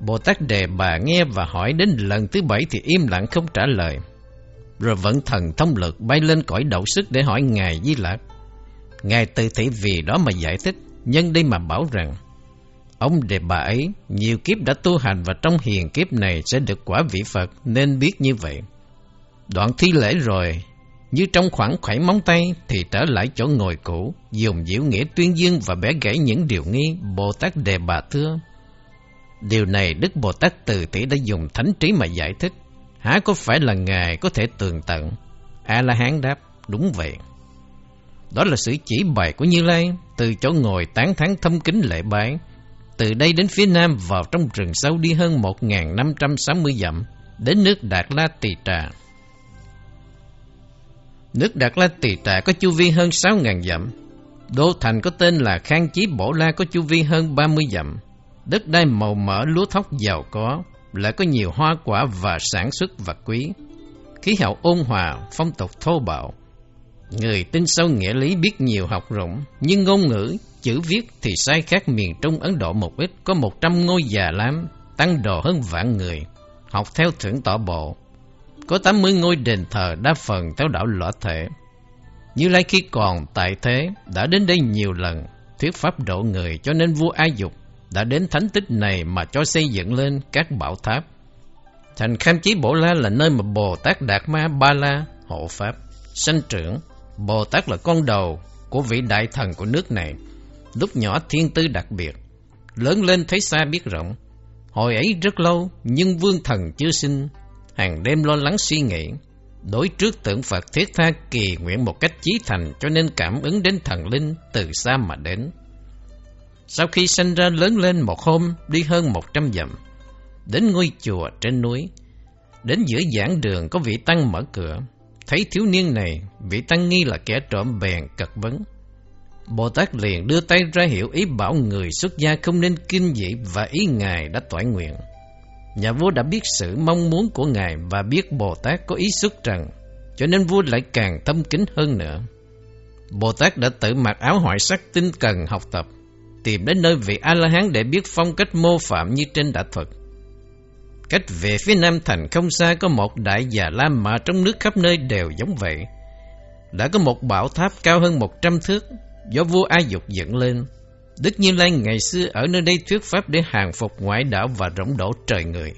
Bồ Tát Đề Bà nghe và hỏi đến lần thứ bảy thì im lặng không trả lời. Rồi vận thần thông lực bay lên cõi đậu sức để hỏi Ngài Di Lạc. Ngài Từ Thị vì đó mà giải thích, nhân đây mà bảo rằng ông Đề Bà ấy nhiều kiếp đã tu hành, và trong hiền kiếp này sẽ được quả vị Phật, nên biết như vậy. Đoạn thi lễ rồi, như trong khoảng khoảy móng tay, thì trở lại chỗ ngồi cũ, dùng diệu nghĩa tuyên dương và bẻ gãy những điều nghi. Bồ Tát Đề Bà thưa: điều này Đức Bồ Tát Từ Tỷ đã dùng thánh trí mà giải thích, há có phải là Ngài có thể tường tận? A-la-hán đáp: đúng vậy. Đó là sự chỉ bày của Như Lai. Từ chỗ ngồi tán thán thâm kính lễ bái. Từ đây đến phía nam, vào trong rừng sâu đi hơn một nghìn năm trăm sáu mươi dặm, đến nước Đạt La Tỳ Trà. Nước Đạt La Tỳ Trà có chu vi hơn sáu nghìn dặm. Đô thành có tên là Khang Chí Bổ La, có chu vi hơn ba mươi dặm. Đất đai màu mỡ, lúa thóc giàu có, lại có nhiều hoa quả và sản xuất vật quý. Khí hậu ôn hòa, phong tục thô bạo. Người tin sâu nghĩa lý, biết nhiều học rộng, nhưng ngôn ngữ, chữ viết thì sai khác miền Trung Ấn Độ một ít. Có một trăm ngôi già lam, tăng đồ hơn vạn người, học theo thượng tọa bộ. Có tám mươi ngôi đền thờ, đa phần theo đạo lõa thể. Như Lai khi còn tại thế đã đến đây nhiều lần thuyết pháp độ người, cho nên vua A Dục đã đến thánh tích này mà cho xây dựng lên các bảo tháp. Thành Kham Chí Bổ La là nơi mà Bồ Tát Đạt Ma Ba La hộ pháp sanh trưởng. Bồ Tát là con đầu của vị đại thần của nước này, lúc nhỏ thiên tư đặc biệt, lớn lên thấy xa biết rộng. Hồi ấy rất lâu, nhưng vương thần chưa sinh, hàng đêm lo lắng suy nghĩ. Đối trước tượng Phật thiết tha kỳ nguyện một cách chí thành, cho nên cảm ứng đến thần linh từ xa mà đến. Sau khi sanh ra lớn lên, một hôm đi hơn một trăm dặm, đến ngôi chùa trên núi. Đến giữa giảng đường có vị tăng mở cửa. Thấy thiếu niên này, vị tăng nghi là kẻ trộm bèn cật vấn. Bồ Tát liền đưa tay ra hiệu ý bảo người xuất gia không nên kinh dị, và ý Ngài đã toại nguyện. Nhà vua đã biết sự mong muốn của Ngài và biết Bồ Tát có ý xuất trần, cho nên vua lại càng thâm kính hơn nữa. Bồ Tát đã tự mặc áo hoại sắc tinh cần học tập, tìm đến nơi vị A-la-hán để biết phong cách mô phạm như trên đã thuật. Cách về phía nam thành không xa có một đại già la mà trong nước khắp nơi đều giống vậy. Đã có một bảo tháp cao hơn một trăm thước do vua A Dục dựng lên. Đức Như Lai ngày xưa ở nơi đây thuyết pháp để hàng phục ngoại đạo và rỗng đổ trời người.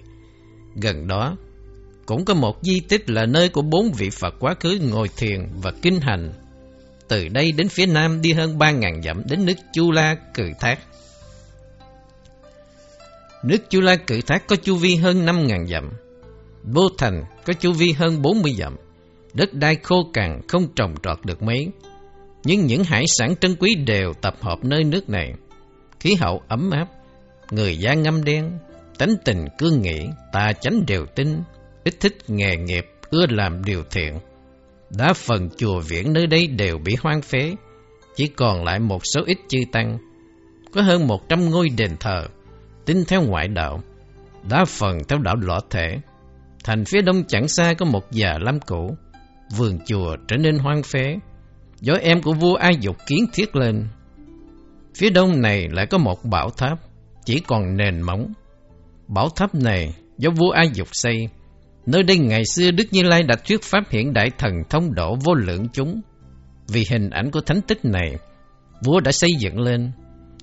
Gần đó cũng có một di tích là nơi của bốn vị Phật quá khứ ngồi thiền và kinh hành. Từ đây đến phía nam đi hơn ba ngàn dặm đến nước Chu La Cự Thác. Nước Chu La Cự Thác có chu vi hơn năm ngàn dặm. Bô Thành có chu vi hơn bốn mươi dặm. Đất đai khô cằn không trồng trọt được mấy, nhưng những hải sản trân quý đều tập hợp nơi nước này. Khí hậu ấm áp, người da ngăm đen, tánh tình cương nghị, tà chánh đều tinh, ít thích nghề nghiệp, ưa làm điều thiện. Đa phần chùa viện nơi đây đều bị hoang phế, chỉ còn lại một số ít chư tăng. Có hơn một trăm ngôi đền thờ, tin theo ngoại đạo, đa phần theo đạo lõa thể. Thành phía đông chẳng xa có một già lam cũ, vườn chùa trở nên hoang phế, do em của vua A Dục kiến thiết lên. Phía đông này lại có một bảo tháp, chỉ còn nền móng. Bảo tháp này do vua A Dục xây. Nơi đây ngày xưa Đức Như Lai đã thuyết pháp hiện đại thần thông độ vô lượng chúng. Vì hình ảnh của thánh tích này, vua đã xây dựng lên.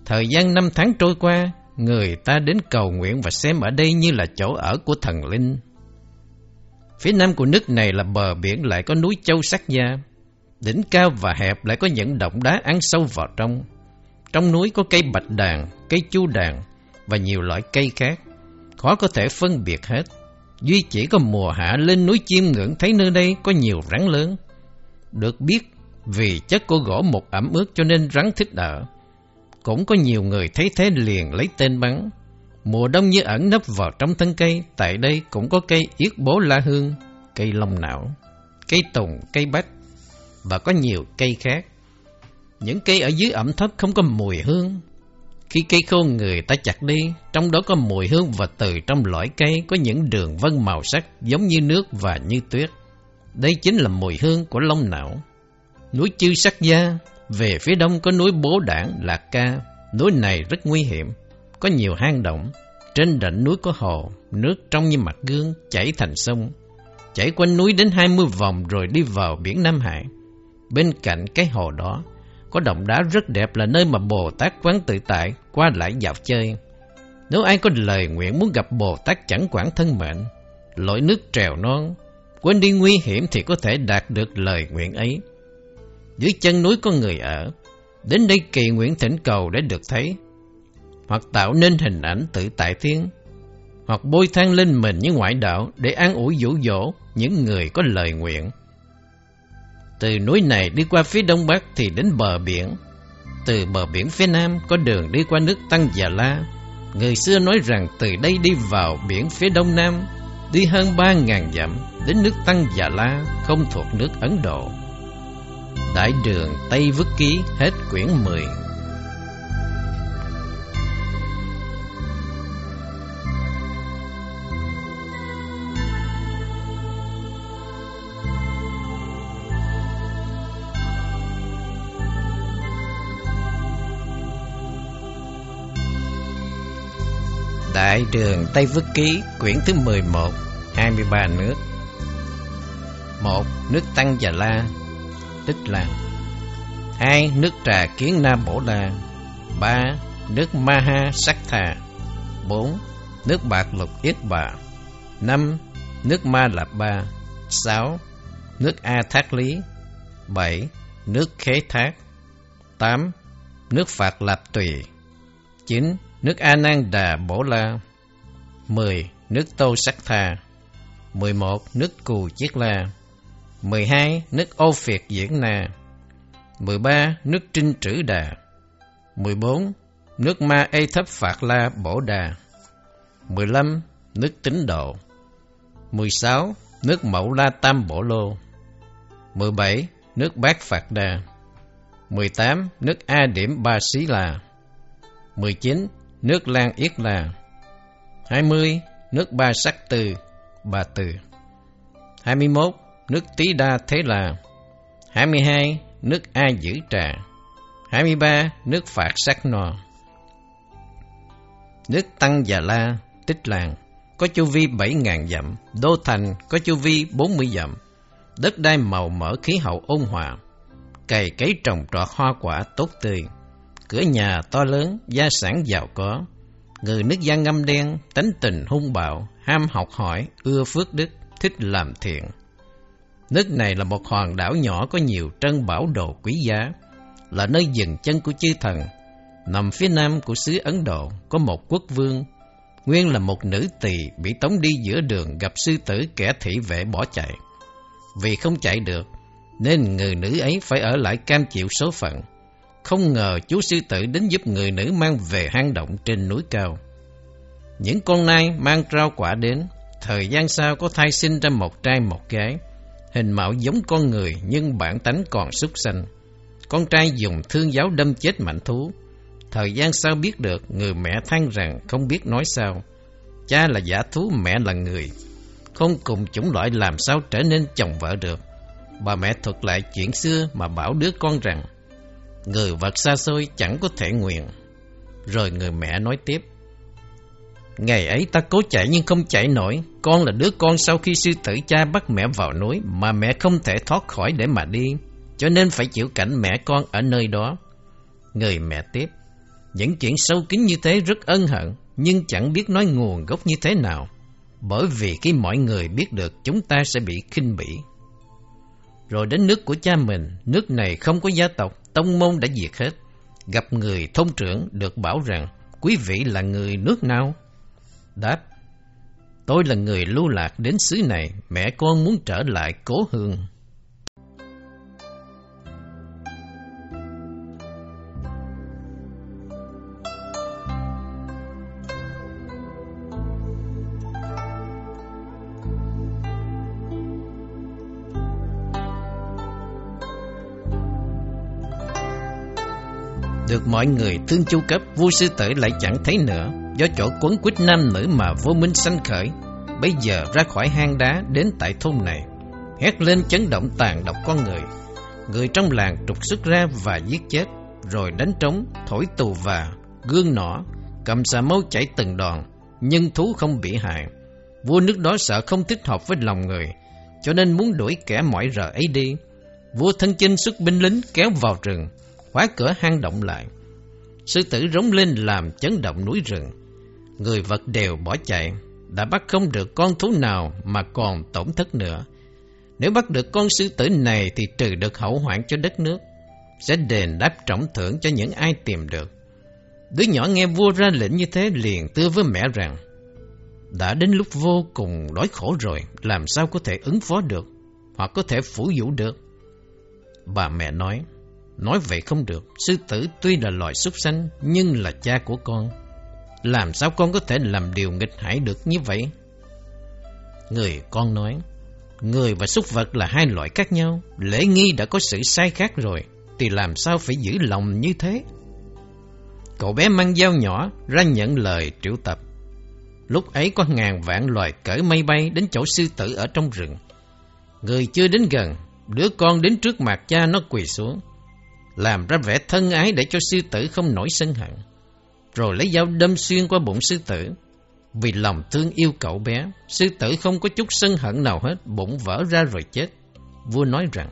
Thời gian năm tháng trôi qua, người ta đến cầu nguyện và xem ở đây như là chỗ ở của thần linh. Phía nam của nước này là bờ biển, lại có núi Châu Sắc Gia. Đỉnh cao và hẹp, lại có những động đá ăn sâu vào trong. Trong núi có cây bạch đàn, cây chu đàn và nhiều loại cây khác, khó có thể phân biệt hết. Duy chỉ có mùa hạ lên núi chiêm ngưỡng thấy nơi đây có nhiều rắn lớn. Được biết vì chất của gỗ mục ẩm ướt cho nên rắn thích ở. Cũng có nhiều người thấy thế liền lấy tên bắn. Mùa đông như ẩn nấp vào trong thân cây. Tại đây cũng có cây yết bố la hương, cây long não, cây tùng, cây bách và có nhiều cây khác. Những cây ở dưới ẩm thấp không có mùi hương. Khi cây khô người ta chặt đi, trong đó có mùi hương, và từ trong lõi cây có những đường vân màu sắc giống như nước và như tuyết. Đây chính là mùi hương của long não. Núi Chư Sắc Gia, về phía đông có núi Bố Đảng, Lạc Ca. Núi này rất nguy hiểm, có nhiều hang động. Trên đỉnh núi có hồ, nước trong như mặt gương chảy thành sông, chảy quanh núi đến hai mươi vòng rồi đi vào biển Nam Hải. Bên cạnh cái hồ đó có động đá rất đẹp, là nơi mà Bồ Tát Quán Tự Tại qua lại dạo chơi. Nếu ai có lời nguyện muốn gặp Bồ Tát chẳng quản thân mệnh, lội nước trèo non, quên đi nguy hiểm thì có thể đạt được lời nguyện ấy. Dưới chân núi có người ở, đến đây kỳ nguyện thỉnh cầu để được thấy, hoặc tạo nên hình ảnh tự tại thiên, hoặc bôi than lên mình như ngoại đạo để an ủi dụ dỗ những người có lời nguyện. Từ núi này đi qua phía đông bắc thì đến bờ biển. Từ bờ biển phía nam có đường đi qua nước Tăng Già La. Người xưa nói rằng từ đây đi vào biển phía đông nam, đi hơn ba ngàn dặm đến nước Tăng Già La, không thuộc nước Ấn Độ. Đại Đường Tây Vực Ký, hết quyển mười. Đại Đường Tây Vực Ký, quyển thứ mười một, hai mươi ba nước. một. Nước Tăng Già La, tức là hai. Nước Trà Kiến Na Bổ Đà. ba. Nước Ma Ha Sắc Thà. bốn. Nước Bạc Lục Yết Bà. năm. Nước Ma Lạp Ba. sáu. Nước A Thác Lý. bảy. Nước Khế Thác. tám. Nước Phạt Lạp Tùy. chín. nước A Nan Đà Bổ La, mười nước Tô Sắc Tha, mười một nước Cù Chiết La, mười hai nước Ô Phiệt Diễn Na, mười ba nước Trinh Trữ Đà, mười bốn nước Ma Ê Thấp Phạt La Bổ Đà, mười lăm nước Tín Độ, mười sáu nước Mẫu La Tam Bổ Lô, mười bảy nước Bát Phạt Đà, mười tám nước A Điểm Ba Xí La, mười chín nước Lan Yết La, hai mươi nước Ba Sắc Từ Bà Từ, hai mươi mốt nước Tí Đa Thế La, hai mươi hai nước A Dữ Trà, hai mươi ba nước Phạt Sắc Nò. Nước Tăng Già La Tích Làng có chu vi bảy nghìn dặm, đô thành có chu vi bốn mươi dặm, đất đai màu mỡ, khí hậu ôn hòa, cày cấy trồng trọt hoa quả tốt tươi, cửa nhà to lớn, gia sản giàu có, người nước da ngăm đen, tánh tình hung bạo, ham học hỏi, ưa phước đức, thích làm thiện. Nước này là một hòn đảo nhỏ có nhiều trân bảo đồ quý giá, là nơi dừng chân của chư thần. Nằm phía nam của xứ Ấn Độ có một quốc vương, nguyên là một nữ tỳ bị tống đi giữa đường gặp sư tử kẻ thị vệ bỏ chạy. Vì không chạy được nên người nữ ấy phải ở lại cam chịu số phận. Không ngờ chú sư tử đến giúp người nữ mang về hang động trên núi cao. Những con nai mang rau quả đến, thời gian sau có thai sinh ra một trai một gái, hình mạo giống con người nhưng bản tánh còn súc sanh. Con trai dùng thương giáo đâm chết mãnh thú. Thời gian sau biết được, người mẹ than rằng không biết nói sao. Cha là dã thú, mẹ là người, không cùng chủng loại làm sao trở nên chồng vợ được. Bà mẹ thuật lại chuyện xưa mà bảo đứa con rằng người vật xa xôi chẳng có thể nguyện. Rồi người mẹ nói tiếp: ngày ấy ta cố chạy nhưng không chạy nổi. Con là đứa con sau khi sư tử cha bắt mẹ vào núi mà mẹ không thể thoát khỏi để mà đi, cho nên phải chịu cảnh mẹ con ở nơi đó. Người mẹ tiếp: những chuyện sâu kín như thế rất ân hận, nhưng chẳng biết nói nguồn gốc như thế nào, bởi vì khi mọi người biết được chúng ta sẽ bị khinh bỉ. Rồi đến nước của cha mình, nước này không có gia tộc, tông môn đã diệt hết. Gặp người thôn trưởng được bảo rằng: quý vị là người nước nào? Đáp: tôi là người lưu lạc đến xứ này, mẹ con muốn trở lại cố hương. Được mọi người thương chu cấp, vua sư tử lại chẳng thấy nữa, do chỗ quấn quýt nam nữ mà vô minh sanh khởi. Bây giờ ra khỏi hang đá đến tại thôn này, hét lên chấn động tàn độc con người. Người trong làng trục xuất ra và giết chết, rồi đánh trống, thổi tù và gương nỏ, cầm xà mâu chảy từng đòn, nhưng thú không bị hại. Vua nước đó sợ không thích hợp với lòng người, cho nên muốn đuổi kẻ mỏi rợ ấy đi. Vua thân chinh xuất binh lính kéo vào rừng, khóa cửa hang động lại. Sư tử rống lên làm chấn động núi rừng, người vật đều bỏ chạy. Đã bắt không được con thú nào mà còn tổn thất nữa. Nếu bắt được con sư tử này thì trừ được hậu hoạn cho đất nước, sẽ đền đáp trọng thưởng cho những ai tìm được. Đứa nhỏ nghe vua ra lệnh như thế liền thưa với mẹ rằng: đã đến lúc vô cùng đói khổ rồi, làm sao có thể ứng phó được, hoặc có thể phủ dụ được. Bà mẹ nói: nói vậy không được, sư tử tuy là loài súc sanh nhưng là cha của con, làm sao con có thể làm điều nghịch hải được như vậy? Người con nói: người và súc vật là hai loại khác nhau, lễ nghi đã có sự sai khác rồi thì làm sao phải giữ lòng như thế? Cậu bé mang dao nhỏ ra nhận lời triệu tập. Lúc ấy có ngàn vạn loài cỡ mây bay đến chỗ sư tử ở trong rừng. Người chưa đến gần, đứa con đến trước mặt cha nó quỳ xuống, làm ra vẻ thân ái để cho sư tử không nổi sân hận, rồi lấy dao đâm xuyên qua bụng sư tử. Vì lòng thương yêu cậu bé, sư tử không có chút sân hận nào hết, bụng vỡ ra rồi chết. Vua nói rằng: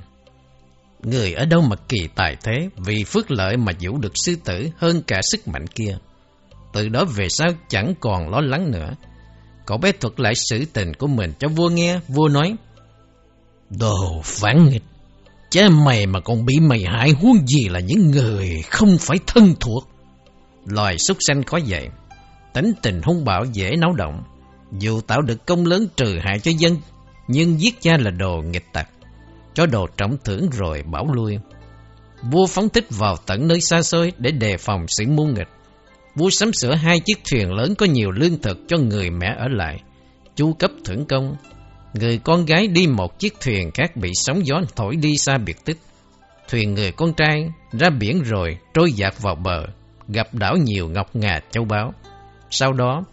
người ở đâu mà kỳ tài thế, vì phước lợi mà dụ được sư tử hơn cả sức mạnh kia. Từ đó về sau chẳng còn lo lắng nữa. Cậu bé thuật lại sự tình của mình cho vua nghe. Vua nói: đồ phản nghịch, cha mày mà còn bị mày hại, huống gì là những người không phải thân thuộc. Loài súc sanh khó dạy, Tính tình hung bạo dễ náo động, dù tạo được công lớn trừ hại cho dân, nhưng giết cha là đồ nghịch tặc, cho đồ trọng thưởng rồi bảo lui. Vua phóng thích vào tận nơi xa xôi để đề phòng sự mưu nghịch. Vua sắm sửa hai chiếc thuyền lớn có nhiều lương thực cho người mẹ ở lại, chu cấp thưởng công. Người con gái đi một chiếc thuyền khác bị sóng gió thổi đi xa biệt tích. Thuyền người con trai ra biển rồi trôi dạt vào bờ, gặp đảo nhiều ngọc ngà châu báu. Sau đó,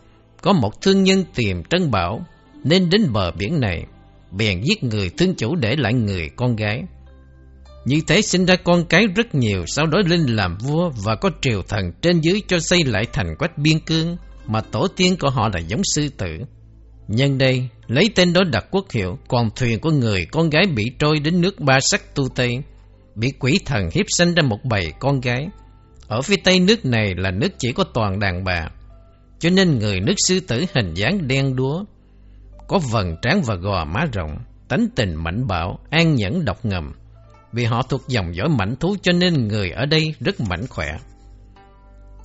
có một thương nhân tìm trấn bảo nên đến bờ biển này, bèn giết người thương chủ để lại người con gái. Như thế sinh ra con cái rất nhiều, sau đó lên làm vua và có triều thần trên dưới cho xây lại thành quách biên cương mà tổ tiên của họ là giống sư tử. Nhân đây, lấy tên đó đặt quốc hiệu, còn thuyền của người con gái bị trôi đến nước Ba Sắc Tu Tây, bị quỷ thần hiếp sinh ra một bầy con gái. Ở phía tây nước này là nước chỉ có toàn đàn bà, cho nên người nước sư tử hình dáng đen đúa, có vầng trán và gò má rộng, tánh tình mạnh bạo, an nhẫn độc ngầm. Vì họ thuộc dòng dõi mãnh thú cho nên người ở đây rất mạnh khỏe.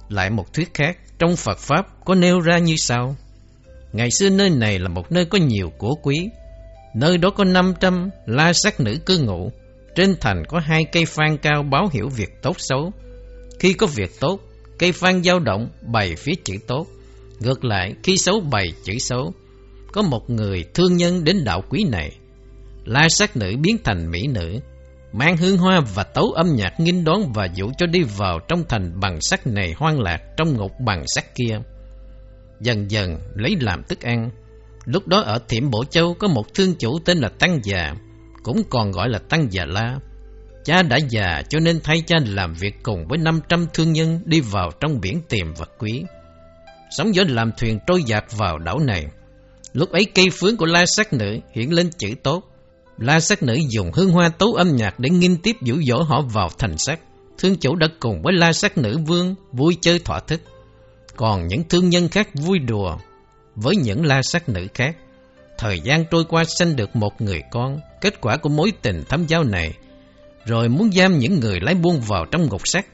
Lại một thuyết khác trong Phật Pháp có nêu ra như sau. Ngày xưa nơi này là một nơi có nhiều của quý. Nơi đó có năm trăm la sát nữ cư ngụ. Trên thành có hai cây phan cao báo hiệu việc tốt xấu. Khi có việc tốt, cây phan dao động bày phía chữ tốt. Ngược lại, khi xấu bày chữ xấu. Có một người thương nhân đến đạo quý này. La sát nữ biến thành mỹ nữ, mang hương hoa và tấu âm nhạc nghinh đón và dụ cho đi vào trong thành bằng sắt này hoang lạc trong ngục bằng sắt kia. Dần dần lấy làm thức ăn. Lúc đó ở Thiểm Bổ Châu có một thương chủ tên là Tăng Già, cũng còn gọi là Tăng Già La. Cha đã già cho nên thay cha làm việc cùng với năm trăm thương nhân đi vào trong biển tìm vật quý. Sóng gió làm thuyền trôi dạt vào đảo này. Lúc ấy cây phướng của La Sát Nữ hiện lên chữ tốt. La Sát Nữ dùng hương hoa tấu âm nhạc để nghinh tiếp dụ dỗ họ vào thành sắt. Thương chủ đã cùng với La Sát Nữ vương vui chơi thỏa thích. Còn những thương nhân khác vui đùa với những la sát nữ khác. Thời gian trôi qua sanh được một người con. Kết quả của mối tình thâm giao này, rồi muốn giam những người lái buôn vào trong ngục sắt.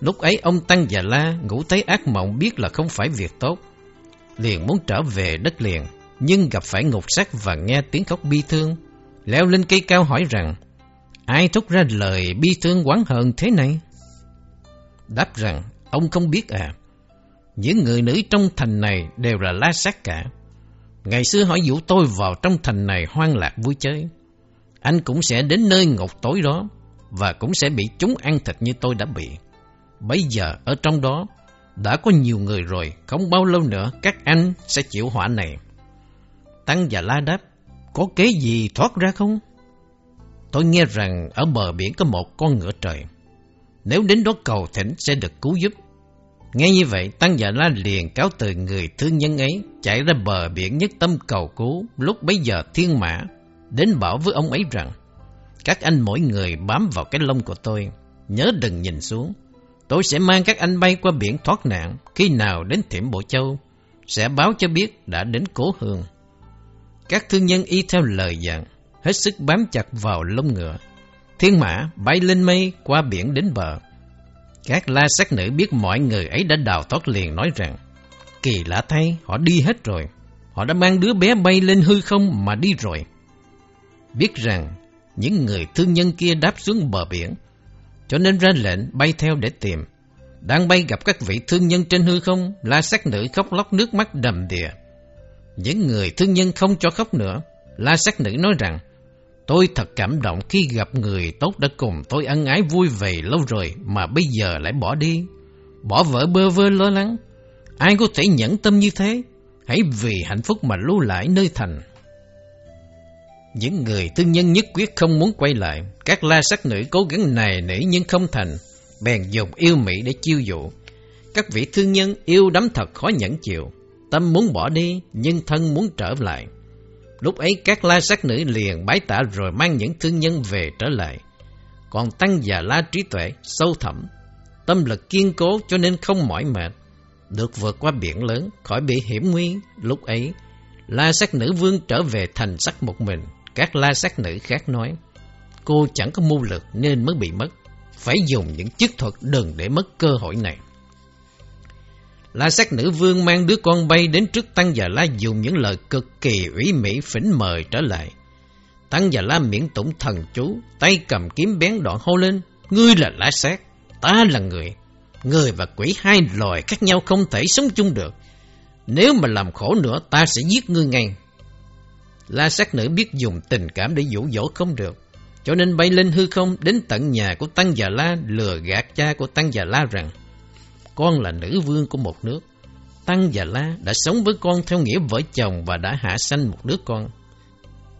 Lúc ấy ông Tăng Già La ngủ thấy ác mộng, biết là không phải việc tốt, liền muốn trở về đất liền, nhưng gặp phải ngục sắt và nghe tiếng khóc bi thương. Leo lên cây cao hỏi rằng: ai thốt ra lời bi thương oán hờn thế này? Đáp rằng: ông không biết à, những người nữ trong thành này đều là la sát cả. Ngày xưa họ dụ tôi vào trong thành này hoang lạc vui chơi. Anh cũng sẽ đến nơi ngục tối đó, và cũng sẽ bị chúng ăn thịt như tôi đã bị. Bây giờ ở trong đó đã có nhiều người rồi, không bao lâu nữa các anh sẽ chịu họa này. Tăng Già La đáp: có kế gì thoát ra không? Tôi nghe rằng ở bờ biển có một con ngựa trời, nếu đến đó cầu thỉnh sẽ được cứu giúp. Nghe như vậy, Tăng Già La liền cáo từ người thương nhân ấy, chạy ra bờ biển nhất tâm cầu cứu. Lúc bấy giờ Thiên Mã đến bảo với ông ấy rằng: các anh mỗi người bám vào cái lông của tôi, nhớ đừng nhìn xuống. Tôi sẽ mang các anh bay qua biển thoát nạn. Khi nào đến Thiểm Bộ Châu, sẽ báo cho biết đã đến cố hương. Các thương nhân y theo lời dặn, hết sức bám chặt vào lông ngựa. Thiên Mã bay lên mây qua biển đến bờ. Các la sát nữ biết mọi người ấy đã đào thoát liền nói rằng: kỳ lạ thay, họ đi hết rồi. Họ đã mang đứa bé bay lên hư không mà đi rồi. Biết rằng những người thương nhân kia đáp xuống bờ biển, cho nên ra lệnh bay theo để tìm. Đang bay gặp các vị thương nhân trên hư không, la sát nữ khóc lóc nước mắt đầm đìa. Những người thương nhân không cho khóc nữa. La sát nữ nói rằng: tôi thật cảm động khi gặp người tốt đã cùng tôi ân ái vui vẻ lâu rồi mà bây giờ lại bỏ đi. Bỏ vợ bơ vơ lo lắng, ai có thể nhẫn tâm như thế? Hãy vì hạnh phúc mà lưu lại nơi thành. Những người thương nhân nhất quyết không muốn quay lại. Các la sát nữ cố gắng nài nỉ nhưng không thành, bèn dùng yêu mỹ để chiêu dụ. Các vị thương nhân yêu đắm thật khó nhẫn chịu, tâm muốn bỏ đi nhưng thân muốn trở lại. Lúc ấy các la sát nữ liền bái tạ rồi mang những thương nhân về trở lại. Còn Tăng Già La trí tuệ sâu thẳm, tâm lực kiên cố cho nên không mỏi mệt, được vượt qua biển lớn, khỏi bị hiểm nguy. Lúc ấy la sát nữ vương trở về thành sắc một mình. Các la sát nữ khác nói: cô chẳng có mưu lực nên mới bị mất, phải dùng những chiếc thuật đừng để mất cơ hội này. La Sát nữ vương mang đứa con bay đến trước Tăng Già La, dùng những lời cực kỳ ủy mị phỉnh mời trở lại. Tăng Già La miệng tụng thần chú, tay cầm kiếm bén đoạn hô lên: Ngươi là La Sát, ta là người. Người và quỷ hai loài khác nhau, không thể sống chung được. Nếu mà làm khổ nữa, ta sẽ giết ngươi ngay. La Sát nữ biết dùng tình cảm để dụ dỗ không được, cho nên bay lên hư không đến tận nhà của Tăng Già La, lừa gạt cha của Tăng Già La rằng con là nữ vương của một nước. Tăng Già La đã sống với con theo nghĩa vợ chồng và đã hạ sanh một đứa con.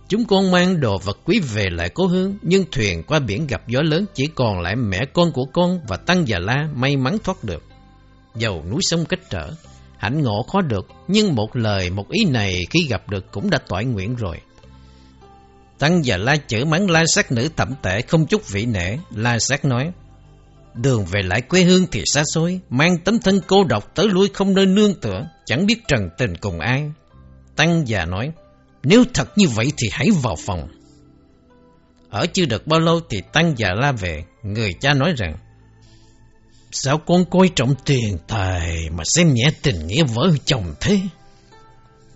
Chúng con mang đồ vật quý về lại cố hương, nhưng thuyền qua biển gặp gió lớn, chỉ còn lại mẹ con của con và Tăng Già La may mắn thoát được. Dầu núi sông cách trở, hạnh ngộ khó được, nhưng một lời một ý này khi gặp được cũng đã toại nguyện rồi. Tăng Già La chửi mắng La Sát nữ thậm tệ không chút vị nể. La Sát nói: Đường về lại quê hương thì xa xôi, mang tấm thân cô độc tới lui không nơi nương tựa, chẳng biết trần tình cùng ai. Tăng Già nói: Nếu thật như vậy thì hãy vào phòng. Ở chưa được bao lâu thì Tăng Già La về. Người cha nói rằng: Sao con coi trọng tiền tài mà xem nhẹ tình nghĩa vợ chồng thế?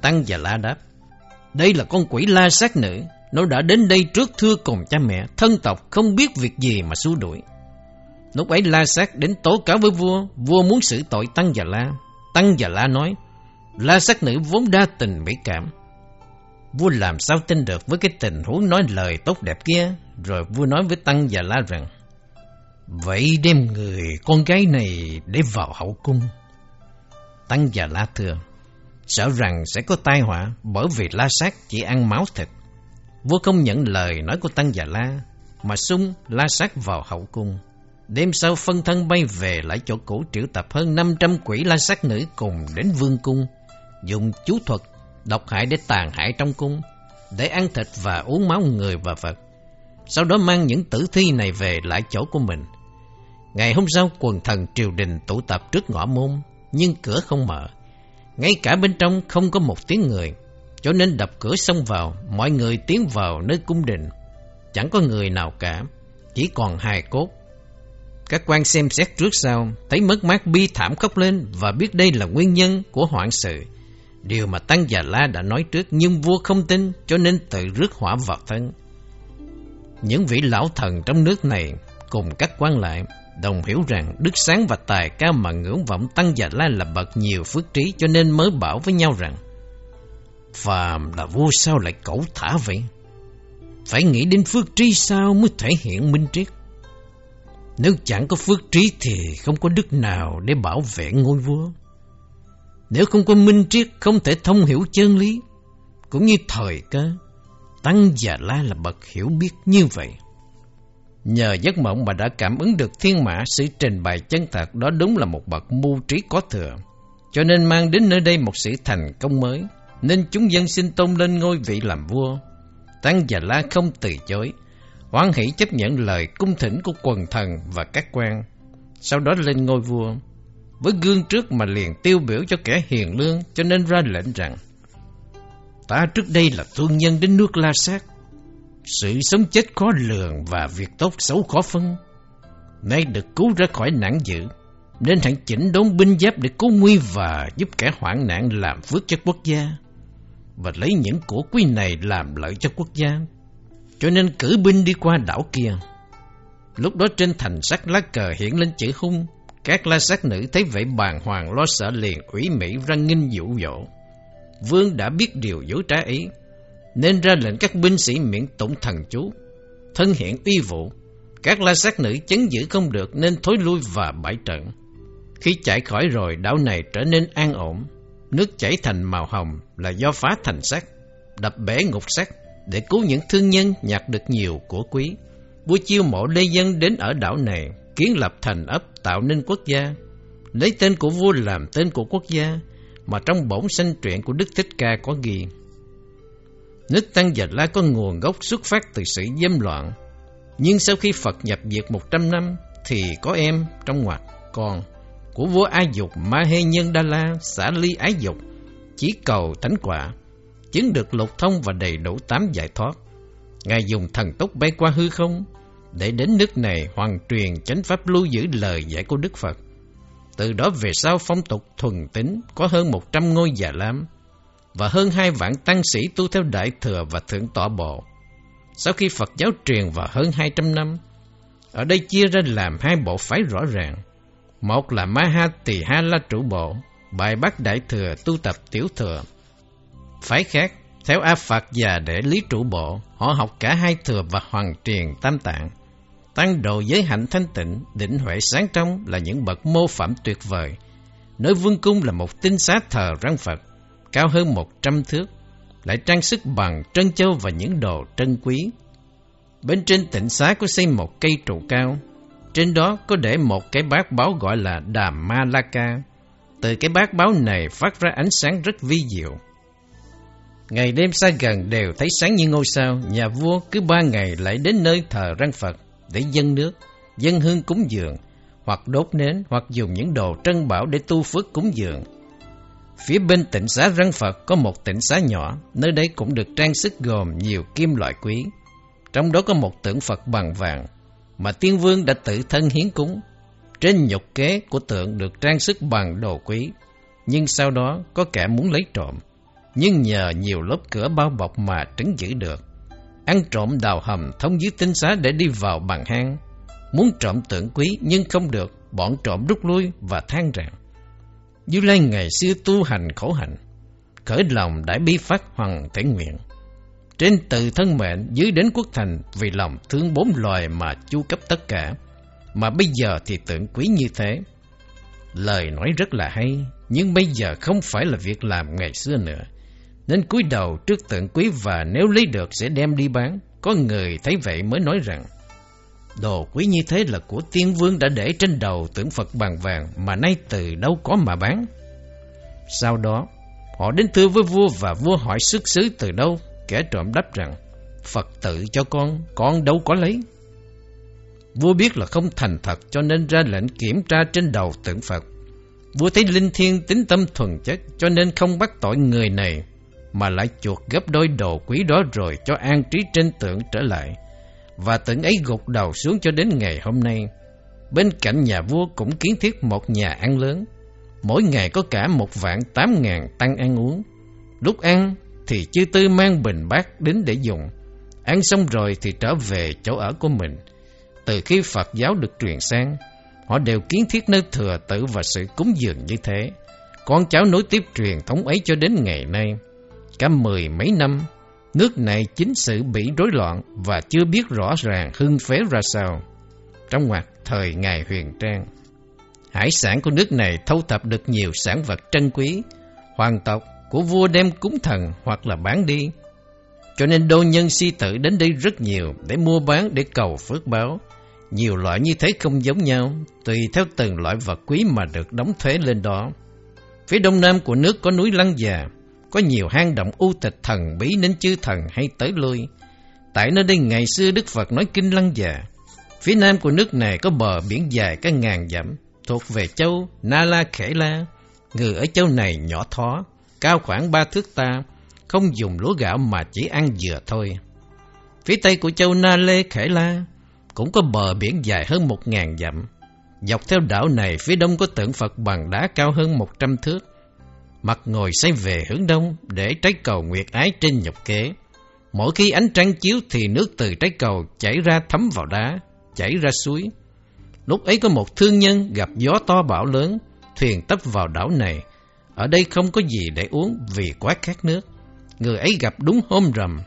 Tăng Già La đáp: Đây là con quỷ La Sát nữ, nó đã đến đây trước thưa cùng cha mẹ, thân tộc không biết việc gì mà xua đuổi. Lúc ấy La Sát đến tố cáo với vua, vua muốn xử tội Tăng Già La. Tăng Già La nói: La Sát nữ vốn đa tình mỹ cảm. Vua làm sao tin được với cái tình huống nói lời tốt đẹp kia. Rồi vua nói với Tăng Già La rằng: Vậy đem người con gái này để vào hậu cung. Tăng Già La thưa: Sợ rằng sẽ có tai họa, bởi vì La Sát chỉ ăn máu thịt. Vua không nhận lời nói của Tăng Già La mà xung La Sát vào hậu cung. Đêm sau phân thân bay về lại chỗ cũ, triệu tập hơn năm trăm quỷ La Sát nữ cùng đến vương cung, dùng chú thuật độc hại để tàn hại trong cung, để ăn thịt và uống máu người và vật. Sau đó mang những tử thi này về lại chỗ của mình. Ngày hôm sau quần thần triều đình tụ tập trước ngõ môn, nhưng cửa không mở, ngay cả bên trong không có một tiếng người, cho nên đập cửa xông vào. Mọi người tiến vào nơi cung đình, chẳng có người nào cả, chỉ còn hài cốt. Các quan xem xét trước sau, thấy mất mát bi thảm khóc lên và biết đây là nguyên nhân của hoạn sự, điều mà Tăng Già La đã nói trước. Nhưng vua không tin, cho nên tự rước họa vào thân. Những vị lão thần trong nước này cùng các quan lại đồng hiểu rằng đức sáng và tài cao mà ngưỡng vọng Tăng Già La là bậc nhiều phước trí, cho nên mới bảo với nhau rằng: Phàm là vua sao lại cẩu thả vậy? Phải nghĩ đến phước trí sao mới thể hiện minh triết. Nếu chẳng có phước trí thì không có đức nào để bảo vệ ngôi vua. Nếu không có minh triết không thể thông hiểu chân lý cũng như thời cơ. Tăng Già La là bậc hiểu biết như vậy. Nhờ giấc mộng mà đã cảm ứng được thiên mã, sự trình bày chân thật đó đúng là một bậc mưu trí có thừa, cho nên mang đến nơi đây một sự thành công mới, nên chúng dân xin tôn lên ngôi vị làm vua. Tăng Già La không từ chối, hoan hỷ chấp nhận lời cung thỉnh của quần thần và các quan, sau đó lên ngôi vua. Với gương trước mà liền tiêu biểu cho kẻ hiền lương, cho nên ra lệnh rằng: Ta trước đây là thương nhân đến nước La Sát, sự sống chết khó lường và việc tốt xấu khó phân. Nay được cứu ra khỏi nạn dữ, nên hãy chỉnh đốn binh giáp để cứu nguy và giúp kẻ hoạn nạn, làm phước cho quốc gia và lấy những của quý này làm lợi cho quốc gia. Cho nên cử binh đi qua đảo kia. Lúc đó trên thành sắt lá cờ hiện lên chữ hung. Các La Sát nữ thấy vậy bàng hoàng lo sợ, liền ủy mị ra nghinh dụ dỗ. Vương đã biết điều dối trá ý, nên ra lệnh các binh sĩ miệng tụng thần chú, thân hiện uy vũ. Các La Sát nữ chấn giữ không được nên thối lui và bãi trận. Khi chạy khỏi rồi, đảo này trở nên an ổn. Nước chảy thành màu hồng là do phá thành sắt, đập bể ngục sắt để cứu những thương nhân nhặt được nhiều của quý. Vua chiêu mộ lê dân đến ở đảo này, kiến lập thành ấp, tạo nên quốc gia, lấy tên của vua làm tên của quốc gia, mà trong bổn sanh truyện của Đức Thích Ca có ghi. Nước Tăng Già La có nguồn gốc xuất phát từ sự dâm loạn, nhưng sau khi Phật nhập diệt một trăm năm thì có em trong ngoặc con của vua A Dục Ma Hê Nhân Đa La Xã Ly Ái Dục, chỉ cầu thánh quả, chứng được lục thông và đầy đủ tám giải thoát. Ngài dùng thần tốc bay qua hư không để đến nước này, hoàn truyền chánh pháp, lưu giữ lời dạy của Đức Phật. Từ đó về sau phong tục thuần tín có hơn một trăm ngôi già lam và hơn hai vạn tăng sĩ tu theo Đại Thừa và Thượng Tọa Bộ. Sau khi Phật giáo truyền vào hơn hai trăm năm, ở đây chia ra làm hai bộ phái rõ ràng. Một là Ma Ha Tỳ Ha La Trụ Bộ, bài bác Đại Thừa tu tập Tiểu Thừa. Phái khác, theo A Phạt Già Để Lý Trụ Bộ, họ học cả hai thừa và hoàn truyền tam tạng. Tăng độ giới hạnh thanh tịnh, đỉnh huệ sáng trong là những bậc mô phạm tuyệt vời. Nơi vương cung là một tinh xá thờ răng Phật, cao hơn một trăm thước, lại trang sức bằng trân châu và những đồ trân quý. Bên trên tịnh xá có xây một cây trụ cao, trên đó có để một cái bát báo gọi là Đà Ma La Ca. Từ cái bát báo này phát ra ánh sáng rất vi diệu. Ngày đêm xa gần đều thấy sáng như ngôi sao. Nhà vua cứ ba ngày lại đến nơi thờ răng Phật để dâng nước, dâng hương cúng dường, hoặc đốt nến, hoặc dùng những đồ trân bảo để tu phước cúng dường. Phía bên tịnh xá răng Phật có một tịnh xá nhỏ, nơi đây cũng được trang sức gồm nhiều kim loại quý. Trong đó có một tượng Phật bằng vàng mà Tiên Vương đã tự thân hiến cúng. Trên nhục kế của tượng được trang sức bằng đồ quý, nhưng sau đó có kẻ muốn lấy trộm, nhưng nhờ nhiều lớp cửa bao bọc mà trấn giữ được. Ăn trộm đào hầm thông dưới tinh xá để đi vào bằng hang. Muốn trộm tượng quý nhưng không được, bọn trộm rút lui và than rằng: Như Lai ngày xưa tu hành khổ hạnh, khởi lòng đại bi phát hoằng thể nguyện, trên từ thân mệnh dưới đến quốc thành, vì lòng thương bốn loài mà chu cấp tất cả, mà bây giờ thì tượng quý như thế. Lời nói rất là hay, nhưng bây giờ không phải là việc làm ngày xưa nữa, nên cúi đầu trước tượng quý và nếu lấy được sẽ đem đi bán. Có người thấy vậy mới nói rằng: Đồ quý như thế là của Tiên Vương đã để trên đầu tượng Phật bằng vàng, mà nay từ đâu có mà bán. Sau đó họ đến thưa với vua, và vua hỏi xuất xứ từ đâu. Kẻ trộm đáp rằng: Phật tự cho con, con đâu có lấy. Vua biết là không thành thật, cho nên ra lệnh kiểm tra trên đầu tượng Phật. Vua thấy linh thiêng tín tâm thuần chất, cho nên không bắt tội người này, mà lại chuộc gấp đôi đồ quý đó rồi cho an trí trên tượng trở lại. Và tượng ấy gục đầu xuống cho đến ngày hôm nay. Bên cạnh nhà vua cũng kiến thiết một nhà ăn lớn, mỗi ngày có cả một vạn tám ngàn tăng ăn uống. Lúc ăn thì chư tư mang bình bát đến để dùng, ăn xong rồi thì trở về chỗ ở của mình. Từ khi Phật giáo được truyền sang, họ đều kiến thiết nơi thừa tự và sự cúng dường như thế. Con cháu nối tiếp truyền thống ấy cho đến ngày nay. Cả mười mấy năm, nước này chính sự bị rối loạn và chưa biết rõ ràng hưng phế ra sao. Trong ngoặc thời Ngài Huyền Trang, hải sản của nước này thâu thập được nhiều sản vật trân quý. Hoàng tộc của vua đem cúng thần hoặc là bán đi, cho nên đô nhân sĩ tử đến đây rất nhiều để mua bán, để cầu phước báo. Nhiều loại như thế không giống nhau, tùy theo từng loại vật quý mà được đóng thuế lên đó. Phía đông nam của nước có núi Lăng Già, có nhiều hang động u tịch thần bí nên chư thần hay tới lui. Tại nơi đây ngày xưa Đức Phật nói kinh Lăng Già. Phía nam của nước này có bờ biển dài cả ngàn dặm, thuộc về châu Na La Khể La. Người ở châu này nhỏ thó, cao khoảng ba thước ta, không dùng lúa gạo mà chỉ ăn dừa thôi. Phía tây của châu Na Lê Khể La cũng có bờ biển dài hơn một ngàn dặm. Dọc theo đảo này phía đông có tượng Phật bằng đá cao hơn một trăm thước, mặt ngồi xoay về hướng đông để trái cầu nguyệt ái trên nhục kế. Mỗi khi ánh trăng chiếu thì nước từ trái cầu chảy ra thấm vào đá, chảy ra suối. Lúc ấy có một thương nhân gặp gió to bão lớn, thuyền tấp vào đảo này. Ở đây không có gì để uống vì quá khát nước. Người ấy gặp đúng hôm rằm,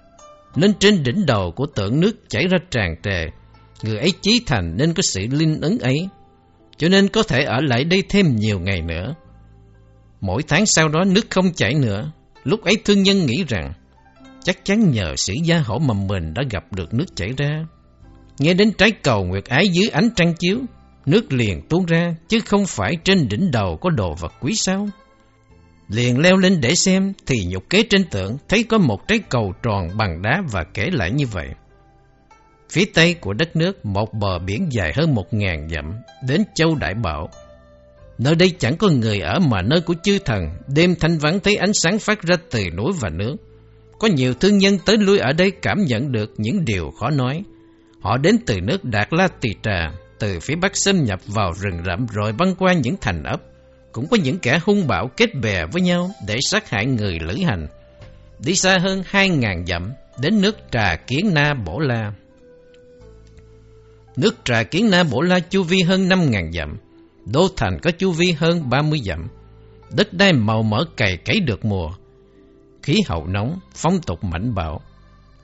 nên trên đỉnh đầu của tượng nước chảy ra tràn trề. Người ấy chí thành nên có sự linh ứng ấy, cho nên có thể ở lại đây thêm nhiều ngày nữa. Mỗi tháng sau đó nước không chảy nữa. Lúc ấy thương nhân nghĩ rằng chắc chắn nhờ sự gia hộ mà mình đã gặp được nước chảy ra. Nghe đến trái cầu nguyệt ái dưới ánh trăng chiếu, nước liền tuôn ra, chứ không phải trên đỉnh đầu có đồ vật quý sao. Liền leo lên để xem thì nhục kế trên tượng thấy có một trái cầu tròn bằng đá và kể lại như vậy. Phía tây của đất nước một bờ biển dài hơn một ngàn dặm đến châu Đại Bảo. Nơi đây chẳng có người ở mà nơi của chư thần. Đêm thanh vắng thấy ánh sáng phát ra từ núi và nước. Có nhiều thương nhân tới lui ở đây cảm nhận được những điều khó nói. Họ đến từ nước Đạt La Tỳ Trà, từ phía bắc xâm nhập vào rừng rậm rồi băng qua những thành ấp. Cũng có những kẻ hung bạo kết bè với nhau để sát hại người lữ hành. Đi xa hơn hai ngàn dặm đến nước Trà Kiến Na Bổ La. Nước Trà Kiến Na Bổ La chu vi hơn năm ngàn dặm, đô thành có chu vi hơn ba mươi dặm. Đất đai màu mỡ cày cấy được mùa, khí hậu nóng, phong tục mạnh bạo,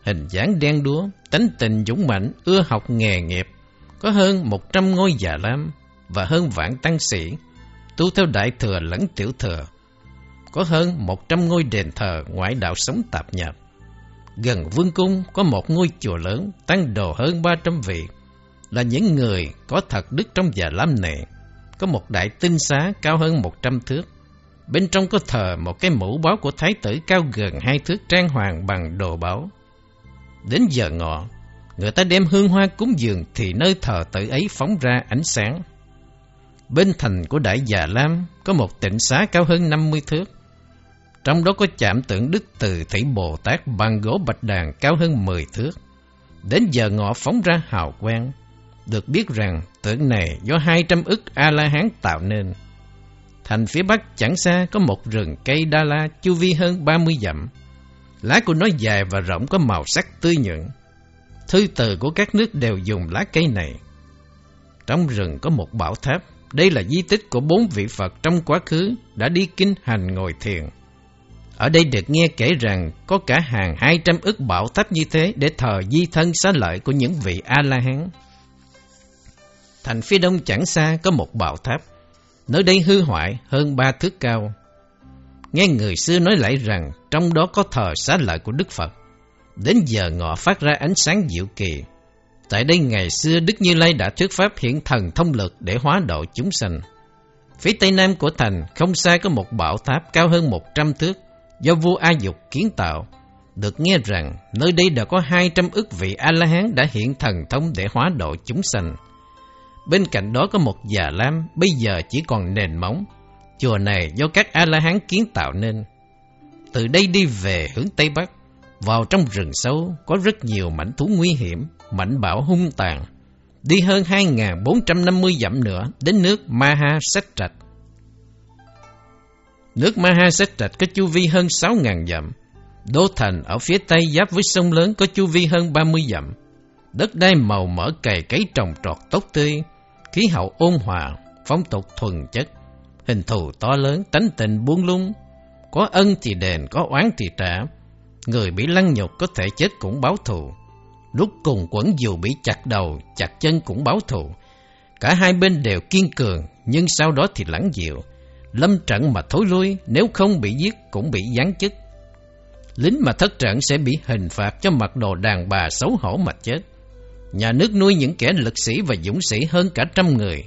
hình dáng đen đúa, tánh tình dũng mãnh, ưa học nghề nghiệp. Có hơn một trăm ngôi già lam và hơn vạn tăng sĩ tu theo đại thừa lẫn tiểu thừa. Có hơn một trăm ngôi đền thờ ngoại đạo sống tạp nhạp. Gần vương cung có một ngôi chùa lớn, tăng đồ hơn ba trăm vị, là những người có thật đức trong già lam này. Có một đại tinh xá cao hơn một trăm thước. Bên trong có thờ một cái mũ báo của thái tử cao gần hai thước, trang hoàng bằng đồ báo. Đến giờ ngọ, người ta đem hương hoa cúng dường thì nơi thờ tự ấy phóng ra ánh sáng. Bên thành của Đại Già Lam có một tịnh xá cao hơn năm mươi thước. Trong đó có chạm tượng Đức Từ Thị Bồ Tát bằng gỗ bạch đàn cao hơn mười thước. Đến giờ ngọ phóng ra hào quang. Được biết rằng tượng này do hai trăm ức A-la-hán tạo nên. Thành phía bắc chẳng xa có một rừng cây đa la chu vi hơn ba mươi dặm. Lá của nó dài và rộng, có màu sắc tươi nhuận. Thư từ của các nước đều dùng lá cây này. Trong rừng có một bảo tháp. Đây là di tích của bốn vị Phật trong quá khứ đã đi kinh hành ngồi thiền. Ở đây được nghe kể rằng có cả hàng hai trăm ức bảo tháp như thế để thờ di thân xá lợi của những vị A-la-hán. Thành phía đông chẳng xa có một bảo tháp. Nơi đây hư hoại hơn ba thước cao. Nghe người xưa nói lại rằng trong đó có thờ xá lợi của Đức Phật. Đến giờ ngọ phát ra ánh sáng diệu kỳ. Tại đây ngày xưa Đức Như Lai đã thuyết pháp hiện thần thông lực để hóa độ chúng sanh. Phía tây nam của thành không xa có một bảo tháp cao hơn một trăm thước do vua A Dục kiến tạo. Được nghe rằng nơi đây đã có hai trăm ức vị A-la-hán đã hiện thần thông để hóa độ chúng sanh. Bên cạnh đó có một già lam bây giờ chỉ còn nền móng. Chùa này do các A-la-hán kiến tạo nên. Từ đây đi về hướng tây bắc, vào trong rừng sâu có rất nhiều mãnh thú nguy hiểm, mãnh bạo hung tàn. Đi hơn hai nghìn bốn trăm năm mươi dặm nữa đến nước Maha Sách Trạch. Nước Maha Sách Trạch có chu vi hơn sáu nghìn dặm. Đô thành ở phía tây giáp với sông lớn có chu vi hơn ba mươi dặm. Đất đai màu mỡ cày cấy trồng trọt tốt tươi, khí hậu ôn hòa, phong tục thuần chất, hình thù to lớn, tánh tình buông lung. Có ân thì đền, có oán thì trả. Người bị lăng nhục có thể chết cũng báo thù. Lúc cùng quẫn dù bị chặt đầu, chặt chân cũng báo thù. Cả hai bên đều kiên cường, nhưng sau đó thì lắng dịu. Lâm trận mà thối lui, nếu không bị giết cũng bị giáng chức. Lính mà thất trận sẽ bị hình phạt cho mặc đồ đàn bà xấu hổ mà chết. Nhà nước nuôi những kẻ lực sĩ và dũng sĩ hơn cả trăm người.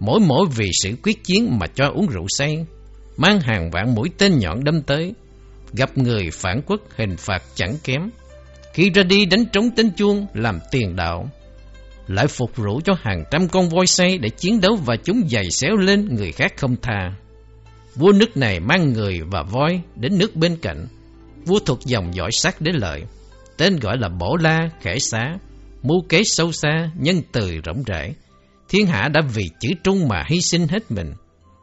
Mỗi mỗi vì sự quyết chiến mà cho uống rượu say, mang hàng vạn mũi tên nhọn đâm tới. Gặp người phản quốc hình phạt chẳng kém. Khi ra đi đánh trống tên chuông làm tiền đạo, lại phục rượu cho hàng trăm con voi say để chiến đấu, và chúng giày xéo lên người khác không tha. Vua nước này mang người và voi đến nước bên cạnh. Vua thuộc dòng dõi Sát Đế Lợi, tên gọi là Bổ La Khẻ Xá, mưu kế sâu xa, nhân từ rộng rãi. Thiên hạ đã vì chữ trung mà hy sinh hết mình.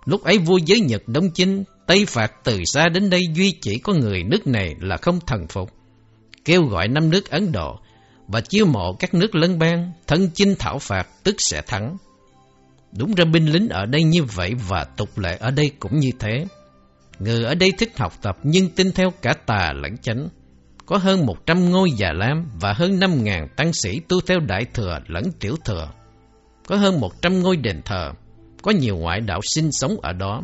Lúc ấy vua Giới Nhật đông chinh, Tây phạt từ xa đến đây, duy chỉ có người nước này là không thần phục. Kêu gọi năm nước Ấn Độ và chiêu mộ các nước lân bang, thân chinh thảo phạt tức sẽ thắng. Đúng ra binh lính ở đây như vậy, và tục lệ ở đây cũng như thế. Người ở đây thích học tập nhưng tin theo cả tà lẫn chánh. Có hơn một trăm ngôi già lam và hơn năm ngàn tăng sĩ tu theo đại thừa lẫn tiểu thừa. Có hơn một trăm ngôi đền thờ, có nhiều ngoại đạo sinh sống ở đó.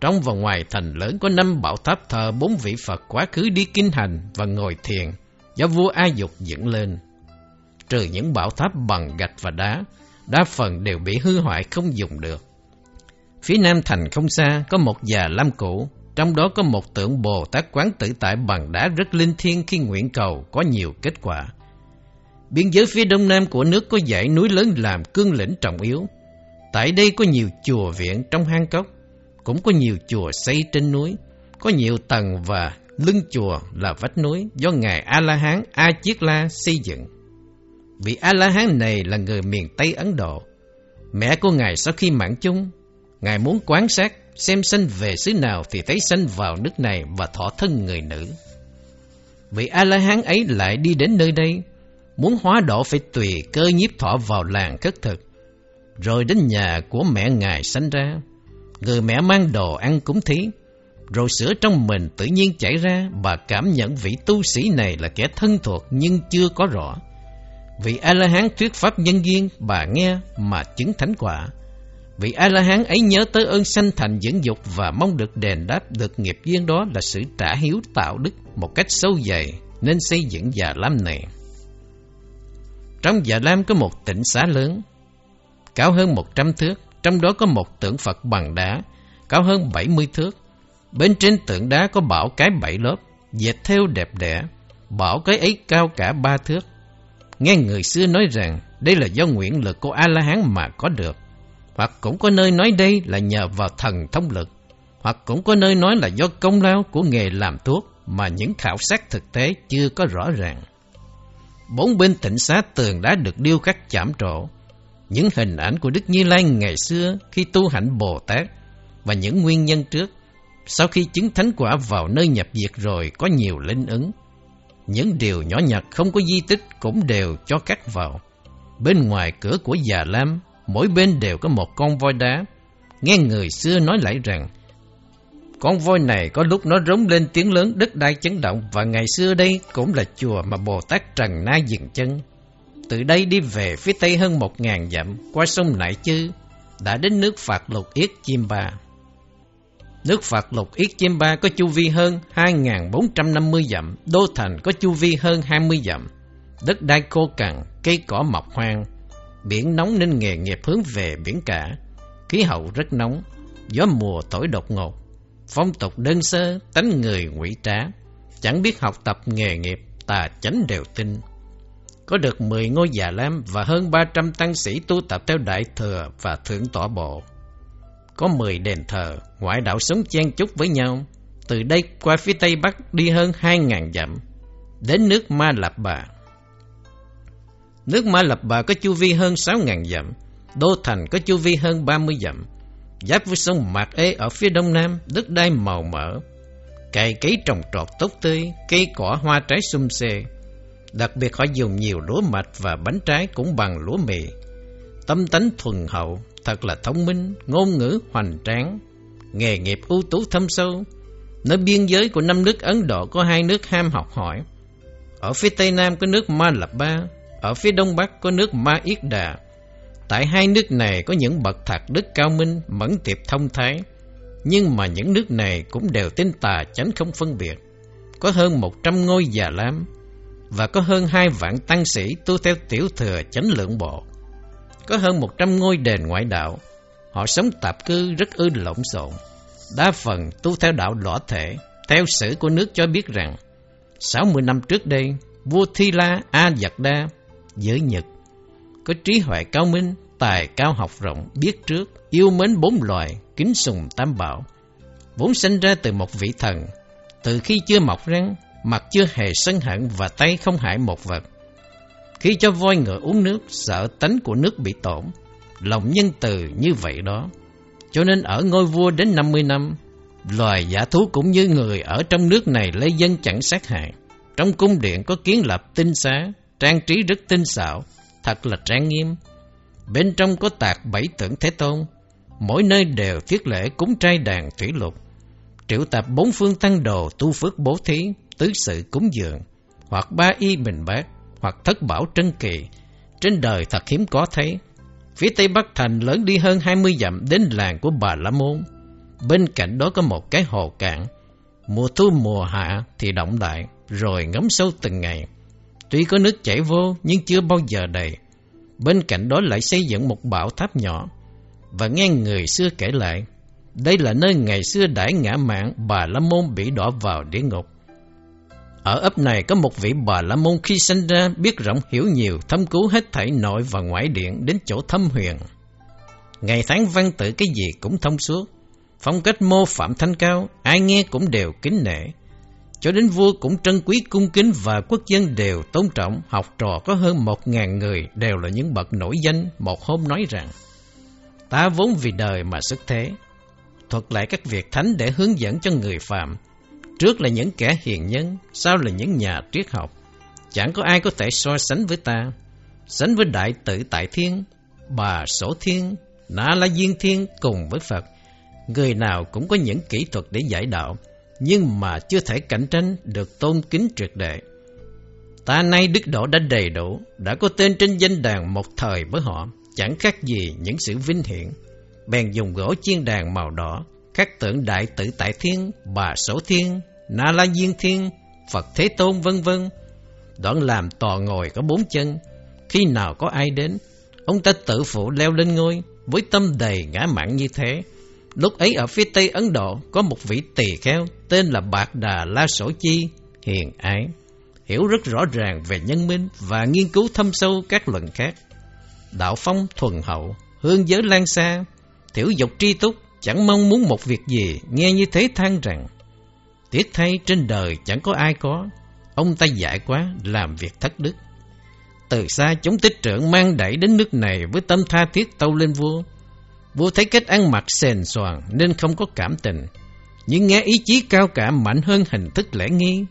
Trong và ngoài thành lớn có năm bảo tháp thờ bốn vị Phật quá khứ đi kinh hành và ngồi thiền do vua A Dục dựng lên. Trừ những bảo tháp bằng gạch và đá, đa phần đều bị hư hoại không dùng được. Phía nam thành không xa có một già lam cũ, trong đó có một tượng Bồ Tát Quán Tự Tại bằng đá rất linh thiêng, khi nguyện cầu có nhiều kết quả. Biên giới phía đông nam của nước có dãy núi lớn làm cương lĩnh trọng yếu. Tại đây có nhiều chùa viện trong hang cốc, cũng có nhiều chùa xây trên núi, có nhiều tầng và lưng chùa là vách núi do ngài A-la-hán A Chiết La xây dựng. Vị A-la-hán này là người miền Tây Ấn Độ, Mẹ của Ngài sau khi mạng chung, Ngài muốn quan sát xem sanh về xứ nào thì thấy sanh vào nước này và thọ thân người nữ. Vị A-la-hán ấy lại đi đến nơi đây, muốn hóa độ phải tùy cơ nhiếp thọ vào làng khất thực, rồi đến nhà của mẹ Ngài sanh ra. Người mẹ mang đồ ăn cúng thí, rồi sữa trong mình tự nhiên chảy ra. Bà cảm nhận vị tu sĩ này là kẻ thân thuộc nhưng chưa có rõ. Vị A-la-hán thuyết pháp nhân duyên, bà nghe mà chứng thánh quả. Vị A-la-hán ấy nhớ tới ơn sanh thành dưỡng dục và mong được đền đáp được nghiệp duyên đó là sự trả hiếu tạo đức một cách sâu dày, nên xây dựng Già Lam này. Trong Già Lam có một tịnh xá lớn, cao hơn một trăm thước, trong đó có một tượng Phật bằng đá, cao hơn bảy mươi thước. Bên trên tượng đá có bảo cái bảy lớp, dệt theo đẹp đẽ, bảo cái ấy cao cả ba thước. Nghe người xưa nói rằng đây là do nguyện lực của A-la-hán mà có được, hoặc cũng có nơi nói đây là nhờ vào thần thông lực, hoặc cũng có nơi nói là do công lao của nghề làm thuốc mà những khảo sát thực tế chưa có rõ ràng. Bốn bên tịnh xá tường đá được điêu khắc chạm trổ những hình ảnh của Đức Như Lai ngày xưa khi tu hạnh Bồ Tát và những nguyên nhân trước. Sau khi chứng thánh quả vào nơi nhập diệt rồi có nhiều linh ứng. Những điều nhỏ nhặt không có di tích cũng đều cho cắt vào. Bên ngoài cửa của Già Lam, mỗi bên đều có một con voi đá. Nghe người xưa nói lại rằng con voi này có lúc nó rống lên tiếng lớn, đất đai chấn động, và ngày xưa đây cũng là chùa mà Bồ Tát Trần Na dừng chân. Từ đây đi về phía tây hơn một ngàn dặm, qua sông Nại Chư, đã đến nước Phạt Lục Yết Chiêm Ba. Nước Phạt Lục Yết Chiêm Ba có chu vi hơn hai nghìn bốn trăm năm mươi dặm, đô thành có chu vi hơn hai mươi dặm. Đất đai khô cằn, cây cỏ mọc hoang, biển nóng nên nghề nghiệp hướng về biển cả. Khí hậu rất nóng, gió mùa thổi đột ngột, phong tục đơn sơ, tánh người ngụy trá, chẳng biết học tập nghề nghiệp, tà chánh đều tin. Có được mười ngôi Già Lam và hơn ba trăm tăng sĩ tu tập theo Đại Thừa và Thượng Tọa Bộ. Có mười đền thờ, ngoại đạo sống chen chúc với nhau. Từ đây qua phía Tây Bắc đi hơn hai nghìn dặm, đến nước Ma Lạp Bà. Nước Ma Lạp Bà có chu vi hơn sáu nghìn dặm, đô thành có chu vi hơn ba mươi dặm, giáp với sông Mạc Ê ở phía đông nam, đất đai màu mỡ, cày cấy trồng trọt tốt tươi, cây cỏ hoa trái sum xê. Đặc biệt họ dùng nhiều lúa mạch và bánh trái cũng bằng lúa mì. Tâm tánh thuần hậu, thật là thông minh, ngôn ngữ hoành tráng, nghề nghiệp ưu tú thâm sâu. Nơi biên giới của năm nước Ấn Độ có hai nước ham học hỏi. Ở phía tây nam có nước Ma Lạp Ba, ở phía đông bắc có nước Ma Yết Đà. Tại hai nước này có những bậc thạc đức cao minh, mẫn tiệp thông thái, nhưng mà những nước này cũng đều tin tà chánh không phân biệt. Có hơn một trăm ngôi Già Lam và có hơn hai vạn tăng sĩ tu theo tiểu thừa chánh lượng bộ. Có hơn một trăm ngôi đền ngoại đạo, họ sống tạp cư rất ư lộn xộn, đa phần tu theo đạo lõa thể. Theo sử của nước cho biết rằng sáu mươi năm trước đây, vua Thi La A Dạc Đa giữa Nhật có trí huệ cao minh, tài cao học rộng, biết trước, yêu mến bốn loài, kính sùng tam bảo, vốn sinh ra từ một vị thần. Từ khi chưa mọc răng, mặt chưa hề sân hận và tay không hại một vật. Khi cho voi ngựa uống nước, sợ tánh của nước bị tổn, lòng nhân từ như vậy đó. Cho nên ở ngôi vua đến năm mươi năm, loài giả thú cũng như người ở trong nước này lấy dân chẳng sát hại. Trong cung điện có kiến lập tinh xá, trang trí rất tinh xảo, thật là trang nghiêm. Bên trong có tạc bảy tượng Thế Tôn, mỗi nơi đều thiết lễ cúng trai đàn thủy lục, triệu tập bốn phương tăng đồ tu phước bố thí, tứ sự cúng dường, hoặc ba y bình bát, hoặc thất bảo trân kỳ, trên đời thật hiếm có thấy. Phía tây bắc thành lớn đi hơn hai mươi dặm đến làng của Bà La Môn. Bên cạnh đó có một cái hồ cạn, mùa thu mùa hạ thì động lại, rồi ngấm sâu từng ngày. Tuy có nước chảy vô nhưng chưa bao giờ đầy. Bên cạnh đó lại xây dựng một bảo tháp nhỏ. Và nghe người xưa kể lại, đây là nơi ngày xưa Đại Ngã Mạn Bà La Môn bị đọa vào địa ngục. Ở ấp này có một vị Bà La Môn khi sinh ra biết rộng hiểu nhiều, thâm cứu hết thảy nội và ngoại điện đến chỗ thâm huyền. Ngày tháng văn tự cái gì cũng thông suốt, phong cách mô phạm thanh cao, ai nghe cũng đều kính nể. Cho đến vua cũng trân quý cung kính và quốc dân đều tôn trọng. Học trò có hơn một ngàn người, đều là những bậc nổi danh. Một hôm nói rằng Ta vốn vì đời mà xuất thế, thuật lại các việc thánh để hướng dẫn cho người phàm. Trước là những kẻ hiền nhân, sau là những nhà triết học. Chẳng có ai có thể so sánh với ta, sánh với Đại Tự Tại Thiên, Bà Sổ Thiên, Na La Diên Thiên cùng với Phật. Người nào cũng có những kỹ thuật để giải đạo, nhưng mà chưa thể cạnh tranh được tôn kính triệt để. Ta nay đức độ đã đầy đủ, đã có tên trên danh đàn một thời với họ, chẳng khác gì những sự vinh hiển. Bèn dùng gỗ chiên đàn màu đỏ khắc tượng Đại Tự Tại Thiên, Bà Sổ Thiên, Na La Diên Thiên, Phật Thế Tôn vân vân. Đoạn làm tòa ngồi có bốn chân. Khi nào có ai đến, ông ta tự phụ leo lên ngôi với tâm đầy ngã mạn như thế. Lúc ấy ở phía tây Ấn Độ có một vị tỳ kheo tên là Bạc Đà La Sổ Chi, hiền ái, hiểu rất rõ ràng về nhân minh và nghiên cứu thâm sâu các luận khác. Đạo phong thuần hậu, hương giới lan xa, thiểu dục tri túc, chẳng mong muốn một việc gì, nghe như thế than rằng: tiếc thay trên đời chẳng có ai có, ông ta dại quá làm việc thất đức. Từ xa chúng tích trưởng mang đẩy đến nước này với tâm tha thiết tâu lên vua. Vua thấy cách ăn mặc sền soàng nên không có cảm tình, nhưng nghe ý chí cao cả mạnh hơn hình thức lễ nghi.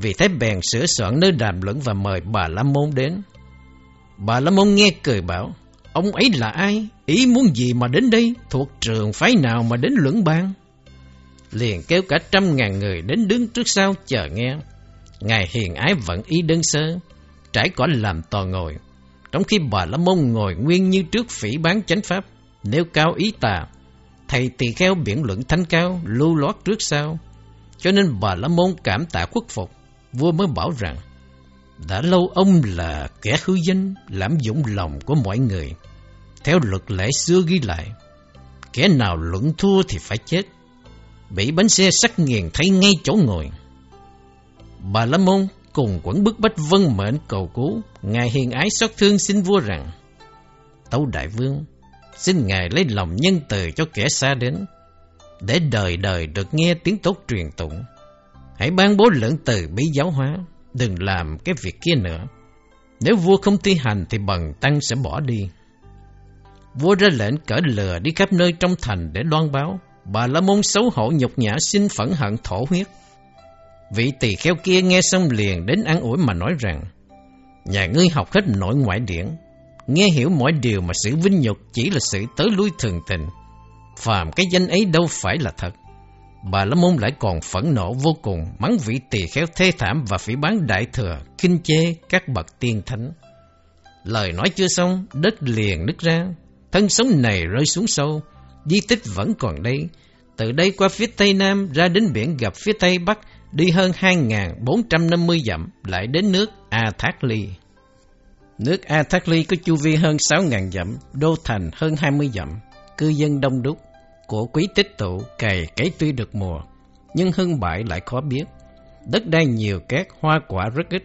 Vì thế bèn sửa soạn nơi đàm luận và mời Bà La Môn đến. Bà La Môn nghe cười bảo: ông ấy là ai? Ý muốn gì mà đến đây? Thuộc trường phái nào mà đến luận bàn? Liền kêu cả trăm ngàn người đến đứng trước sau chờ nghe. Ngài hiền ái vẫn ý đơn sơ, trải cỏ làm tòa ngồi, trong khi Bà La Môn ngồi nguyên như trước phỉ bán chánh pháp, nêu cao ý tà. Thầy tỳ kheo biện luận thánh cao, lưu loát trước sau, cho nên Bà La Môn cảm tạ khuất phục. Vua mới bảo rằng: đã lâu ông là kẻ hư danh, lạm dụng lòng của mọi người. Theo luật lệ xưa ghi lại, kẻ nào luận thua thì phải chết, bị bánh xe sắt nghiền thấy ngay chỗ ngồi. Bà La Môn cùng quẩn bức bách vâng mệnh cầu cứu. Ngài hiền ái xót thương xin vua rằng: tâu đại vương, xin ngài lấy lòng nhân từ cho kẻ xa đến, để đời đời được nghe tiếng tốt truyền tụng. Hãy ban bố lượng từ bi giáo hóa, đừng làm cái việc kia nữa. Nếu vua không thi hành thì bần tăng sẽ bỏ đi. Vua ra lệnh cởi lừa đi khắp nơi trong thành để loan báo. Bà La Môn xấu hổ nhục nhã, xin phẫn hận thổ huyết. Vị tỳ kheo kia nghe xong liền đến an ủi mà nói rằng: nhà ngươi học hết nội ngoại điển, nghe hiểu mọi điều, mà sự vinh nhục chỉ là sự tới lui thường tình, phàm cái danh ấy đâu phải là thật. Bà La Môn lại còn phẫn nộ vô cùng, mắng vị tỳ kheo thê thảm và phỉ báng đại thừa, khinh chê các bậc tiên thánh. Lời nói chưa xong, đất liền nứt ra, thân sống này rơi xuống sâu. Di tích vẫn còn đây. Từ đây qua phía tây nam, ra đến biển gặp phía tây bắc, đi hơn hai nghìn bốn trăm năm mươi dặm, lại đến nước A Thác Ly. Nước A Thác Ly có chu vi hơn sáu nghìn dặm, đô thành hơn hai mươi dặm, cư dân đông đúc, của quý tích tụ, cày cấy tuy được mùa, nhưng hưng bại lại khó biết. Đất đai nhiều cát, hoa quả rất ít,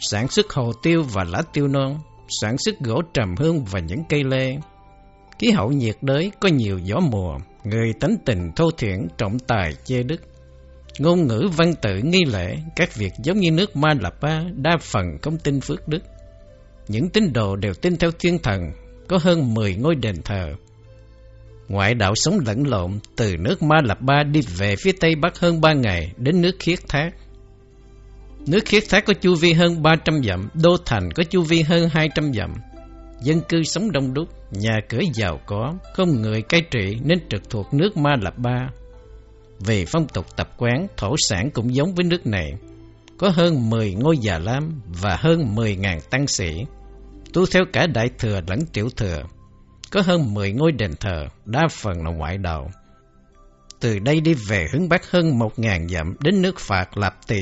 sản xuất hồ tiêu và lá tiêu non, sản xuất gỗ trầm hương và những cây lê. Khí hậu nhiệt đới, có nhiều gió mùa, người tánh tình thô thiển, trọng tài chê đức, ngôn ngữ văn tự nghi lễ. Các việc giống như nước Ma Lạp Ba, đa phần không tin phước đức. Những tín đồ đều tin theo thiên thần, có hơn mười ngôi đền thờ. Ngoại đạo sống lẫn lộn, từ nước Ma Lạp Ba đi về phía tây bắc hơn ba ngày, đến nước Khiết Thác. Nước Khiết Thác có chu vi hơn ba trăm dặm, đô thành có chu vi hơn hai trăm dặm. Dân cư sống đông đúc, nhà cửa giàu có, không người cai trị nên trực thuộc nước Ma Lạp Ba. Vì phong tục tập quán, thổ sản cũng giống với nước này. Có hơn mười ngôi già lam và hơn mười nghìn tăng sĩ, tu theo cả đại thừa lẫn tiểu thừa. Có hơn mười ngôi đền thờ, đa phần là ngoại đạo. Từ đây đi về hướng bắc hơn một nghìn dặm, đến nước Phạt Lạp Tỳ.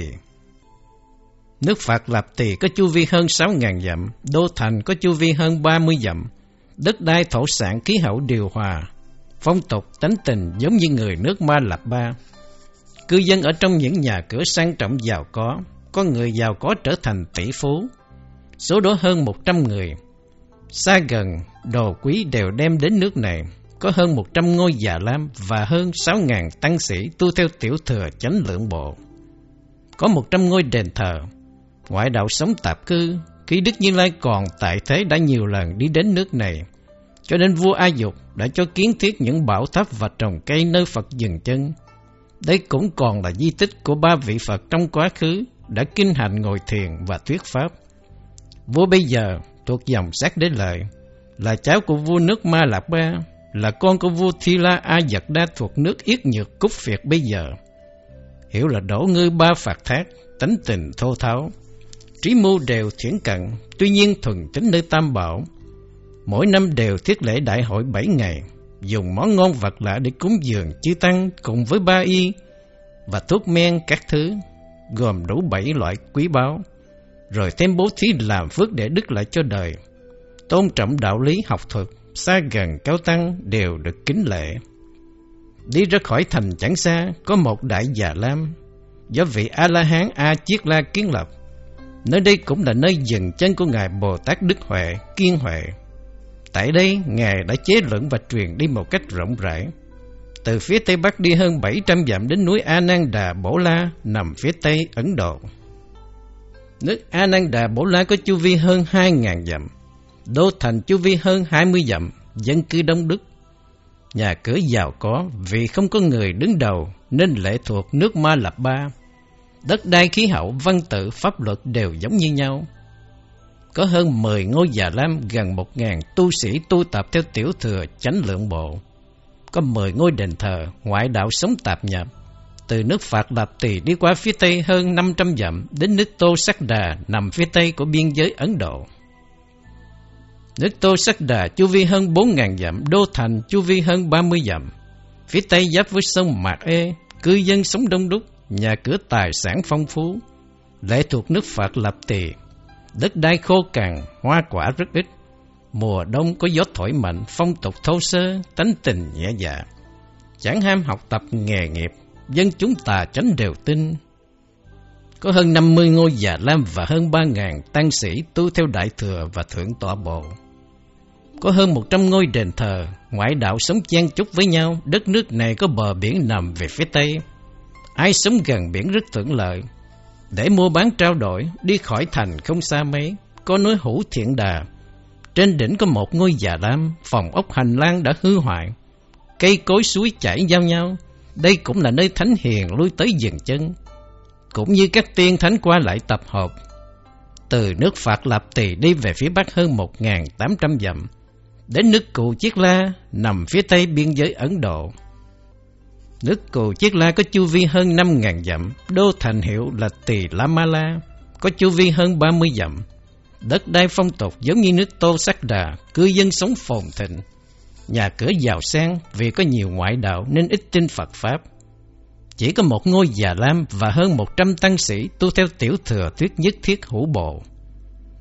Nước Phạt Lạp Tỳ có chu vi hơn sáu nghìn dặm, đô thành có chu vi hơn ba mươi dặm. Đất đai thổ sản khí hậu điều hòa, phong tục tánh tình giống như người nước Ma Lạp Ba. Cư dân ở trong những nhà cửa sang trọng giàu có, có người giàu có trở thành tỷ phú, số đó hơn một trăm người. Xa gần, đồ quý đều đem đến nước này. Có hơn một trăm ngôi già lam và hơn sáu nghìn tăng sĩ tu theo tiểu thừa chánh lượng bộ. Có một trăm ngôi đền thờ. Ngoại đạo sống tạp cư, khi Đức Như Lai còn tại thế đã nhiều lần đi đến nước này. Cho nên vua A Dục đã cho kiến thiết những bảo tháp và trồng cây nơi Phật dừng chân. Đấy cũng còn là di tích của ba vị Phật trong quá khứ đã kinh hành ngồi thiền và thuyết pháp. Vua bây giờ thuộc dòng Sát Đế Lợi, là cháu của vua nước Ma Lạc Ba, là con của vua Thi La A Dạc Đa thuộc nước Yết Nhược Cúc Việt bây giờ. Hiểu là đổ ngư ba phạt thác, tánh tình thô tháo, trí mưu đều thiển cận, tuy nhiên thuần tính nơi Tam Bảo. Mỗi năm đều thiết lễ đại hội bảy ngày, dùng món ngon vật lạ để cúng dường chư tăng cùng với ba y và thuốc men các thứ, gồm đủ bảy loại quý báu, rồi thêm bố thí làm phước để đức lại cho đời. Tôn trọng đạo lý học thuật, xa gần cao tăng đều được kính lễ. Đi ra khỏi thành chẳng xa, có một đại già lam do vị A-la-hán A Chiết La kiến lập. Nơi đây cũng là nơi dừng chân của Ngài Bồ Tát Đức Huệ, Kiên Huệ. Tại đây, Ngài đã chế luận và truyền đi một cách rộng rãi. Từ phía Tây Bắc đi hơn bảy trăm dặm đến núi Ananda Bổ La nằm phía Tây Ấn Độ. Nước Ananda Bổ La có chu vi hơn hai nghìn dặm, đô thành chu vi hơn hai mươi dặm, dân cư đông đúc. Nhà cửa giàu có, vì không có người đứng đầu nên lệ thuộc nước Ma Lạp Ba. Đất đai, khí hậu, văn tự, pháp luật đều giống như nhau. Có hơn mười ngôi già lam, gần một nghìn tu sĩ tu tập theo tiểu thừa Chánh Lượng Bộ. Có mười ngôi đền thờ, ngoại đạo sống tạp nhập. Từ nước Phạt Lạp Tỳ đi qua phía Tây hơn năm trăm dặm đến nước Tô Sắc Đà nằm phía Tây của biên giới Ấn Độ. Nước Tô Sắc Đà chu vi hơn bốn nghìn dặm, đô thành chu vi hơn ba mươi dặm. Phía Tây giáp với sông Mạc Ê, cư dân sống đông đúc, nhà cửa tài sản phong phú. Lệ thuộc nước Phật Lạp Tỳ, đất đai khô cằn, hoa quả rất ít. Mùa đông có gió thổi mạnh, phong tục thô sơ, tánh tình nhẹ dạ, chẳng ham học tập nghề nghiệp, dân chúng tà chánh đều tin. Có hơn năm mươi ngôi già lam và hơn ba nghìn tăng sĩ tu theo Đại Thừa và Thượng Tọa Bộ. Có hơn một trăm ngôi đền thờ, ngoại đạo sống chen chúc với nhau. Đất nước này có bờ biển nằm về phía Tây. Ai sống gần biển rất thuận lợi để mua bán trao đổi. Đi khỏi thành không xa mấy, có núi Hữu Thiện Đà. Trên đỉnh có một ngôi già lam, phòng ốc hành lang đã hư hoại, cây cối suối chảy giao nhau. Đây cũng là nơi thánh hiền lui tới dừng chân, cũng như các tiên thánh qua lại tập hợp. Từ nước Phạt Lạp Tỳ đi về phía Bắc hơn một nghìn tám trăm dặm, đến nước Cù Chiết La nằm phía Tây biên giới Ấn Độ. Nước Cù Chiết La có chu vi hơn năm nghìn dặm, đô thành hiệu là Tỳ La Ma La, có chu vi hơn ba mươi dặm. Đất đai phong tục giống như nước Tô Sắc Đà, cư dân sống phồn thịnh, nhà cửa giàu sang. Vì có nhiều ngoại đạo nên ít tin Phật Pháp. Chỉ có một ngôi già lam và hơn một trăm tăng sĩ tu theo tiểu thừa thuyết nhất thiết hữu bộ.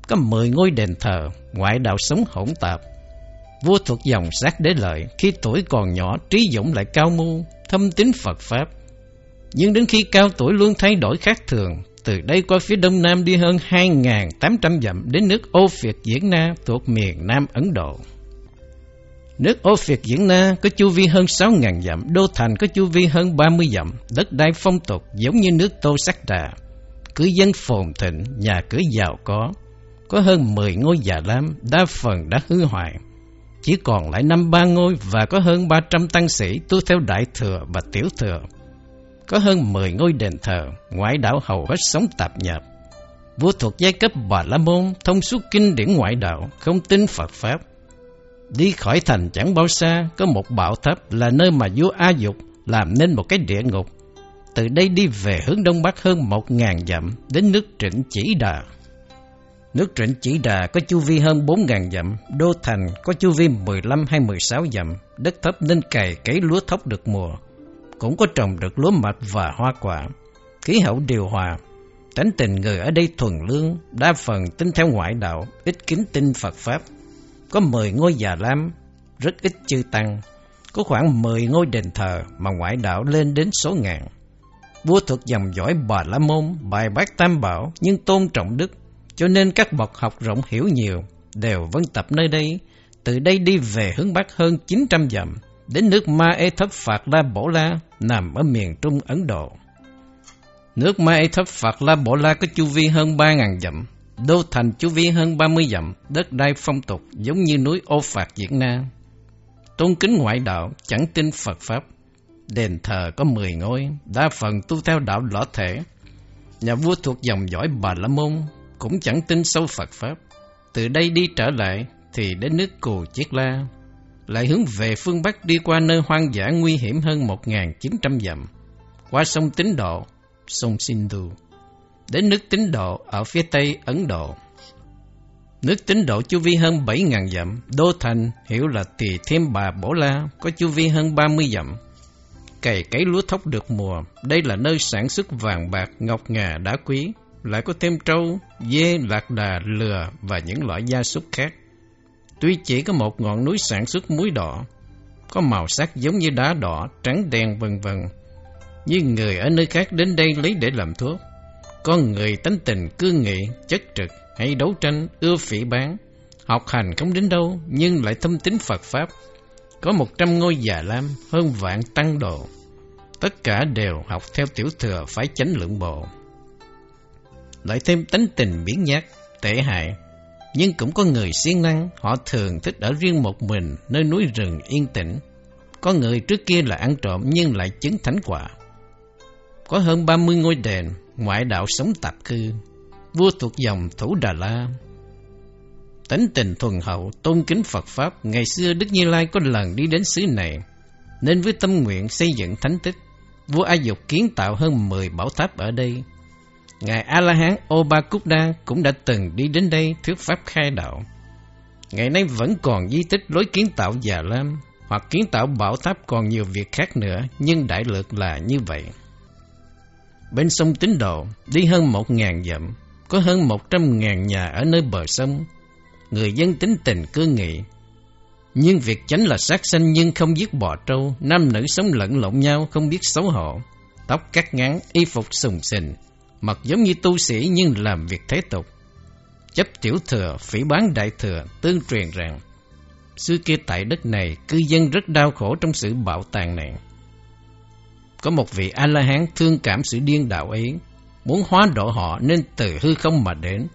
Có mười ngôi đền thờ, ngoại đạo sống hỗn tạp. Vua thuộc dòng Sát Đế Lợi, khi tuổi còn nhỏ trí dũng lại cao mưu, thâm tín Phật Pháp. Nhưng đến khi cao tuổi luôn thay đổi khác thường. Từ đây qua phía Đông Nam đi hơn hai nghìn tám trăm dặm đến nước Ô Phiệt Diễn Na thuộc miền Nam Ấn Độ. Nước Ô Phiệt Diễn Na có chu vi hơn sáu nghìn dặm, đô thành có chu vi hơn ba mươi dặm, đất đai phong tục giống như nước Tô Sắc Đà. Cư dân phồn thịnh, nhà cửa giàu có, có hơn mười ngôi già lam, đa phần đã hư hoại. Chỉ còn lại năm ba ngôi và có hơn ba trăm tăng sĩ tu theo Đại Thừa và Tiểu Thừa. Có hơn mười ngôi đền thờ, ngoại đạo hầu hết sống tạp nhập. Vua thuộc giai cấp Bà La Môn, thông suốt kinh điển ngoại đạo, không tin Phật Pháp. Đi khỏi thành chẳng bao xa, có một bảo tháp là nơi mà vua A Dục làm nên một cái địa ngục. Từ đây đi về hướng Đông Bắc hơn một ngàn dặm đến nước Trịnh Chỉ Đà. Nước Trịnh Chỉ Đà có chu vi hơn bốn ngàn dặm, đô thành có chu vi mười lăm hay mười sáu dặm, đất thấp nên cày cấy lúa thóc được mùa, cũng có trồng được lúa mạch và hoa quả. Khí hậu điều hòa, tánh tình người ở đây thuần lương, đa phần tin theo ngoại đạo, ít kính tin Phật Pháp. Có mười ngôi già lam, rất ít chư tăng. Có khoảng mười ngôi đền thờ mà ngoại đạo lên đến số ngàn. Vua thuộc dòng dõi Bà La Môn, bài bác Tam Bảo nhưng tôn trọng đức, cho nên các bậc học rộng hiểu nhiều đều vân tập nơi đây. Từ đây đi về hướng Bắc hơn chín trăm dặm đến nước Ma Ê Thấp Phạt La Bổ La nằm ở miền Trung Ấn Độ. Nước Ma Ê Thấp Phạt La Bổ La có chu vi hơn ba nghìn dặm, đô thành chu vi hơn ba mươi dặm, đất đai phong tục giống như núi Ô Phạt Diễn Na. tôn kính ngoại đạo, chẳng tin Phật Pháp. Đền thờ có mười ngôi, đa phần tu theo đạo lõa thể. Nhà vua thuộc dòng dõi Bà La Môn cũng chẳng tin sâu Phật Pháp. Từ đây đi trở lại thì đến nước Cù Chiết La, lại hướng về phương Bắc đi qua nơi hoang dã nguy hiểm hơn một nghìn chín trăm dặm, qua sông Tín Độ, sông Sindhu, đến nước Tín Độ ở phía Tây Ấn Độ. Nước Tín Độ chu vi hơn bảy nghìn dặm, đô thành hiểu là Tỳ Thiên Bà Bổ La có chu vi hơn ba mươi dặm. Cày cấy lúa thóc được mùa, đây là nơi sản xuất vàng bạc, ngọc ngà, đá quý, lại có thêm trâu, dê, lạc đà, lừa và những loại gia súc khác. Tuy chỉ có một ngọn núi sản xuất muối đỏ, có màu sắc giống như đá đỏ, trắng đen vân vân, nhưng người ở nơi khác đến đây lấy để làm thuốc. Con người tánh tình cương nghị, chất trực, hay đấu tranh, ưa phỉ báng, học hành không đến đâu nhưng lại thâm tín Phật Pháp. Có một trăm ngôi già lam, hơn vạn tăng đồ, tất cả đều học theo tiểu thừa phái Chánh Lượng Bộ. Lại thêm tánh tình biếng nhác, tệ hại, nhưng cũng có người siêng năng, họ thường thích ở riêng một mình nơi núi rừng yên tĩnh. Có người trước kia là ăn trộm nhưng lại chứng thánh quả. Có hơn ba mươi ngôi đền, ngoại đạo sống tạp cư. Vua thuộc dòng Thủ Đà La, tánh tình thuần hậu, tôn kính Phật Pháp. Ngày xưa Đức Như Lai có lần đi đến xứ này, nên với tâm nguyện xây dựng thánh tích, vua A Dục kiến tạo hơn mười bảo tháp ở đây. Ngài A-la-hán Ô-ba-cúc-đa cũng đã từng đi đến đây thuyết pháp khai đạo. Ngày nay vẫn còn di tích lối kiến tạo già lam hoặc kiến tạo bảo tháp, còn nhiều việc khác nữa, nhưng đại lược là như vậy. Bên sông Tín Độ đi hơn một ngàn dặm, có hơn một trăm ngàn nhà ở nơi bờ sông. Người dân tính tình cương nghị, nhưng việc chánh là sát sanh, nhưng không giết bò trâu. Nam nữ sống lẫn lộn nhau, không biết xấu hổ, tóc cắt ngắn, y phục sùng sình, mặc giống như tu sĩ nhưng làm việc thế tục, chấp tiểu thừa, phỉ bán đại thừa. Tương truyền rằng xưa kia tại đất này, cư dân rất đau khổ trong sự bạo tàn này. Có một vị A-la-hán thương cảm sự điên đạo ấy, muốn hóa độ họ nên từ hư không mà đến.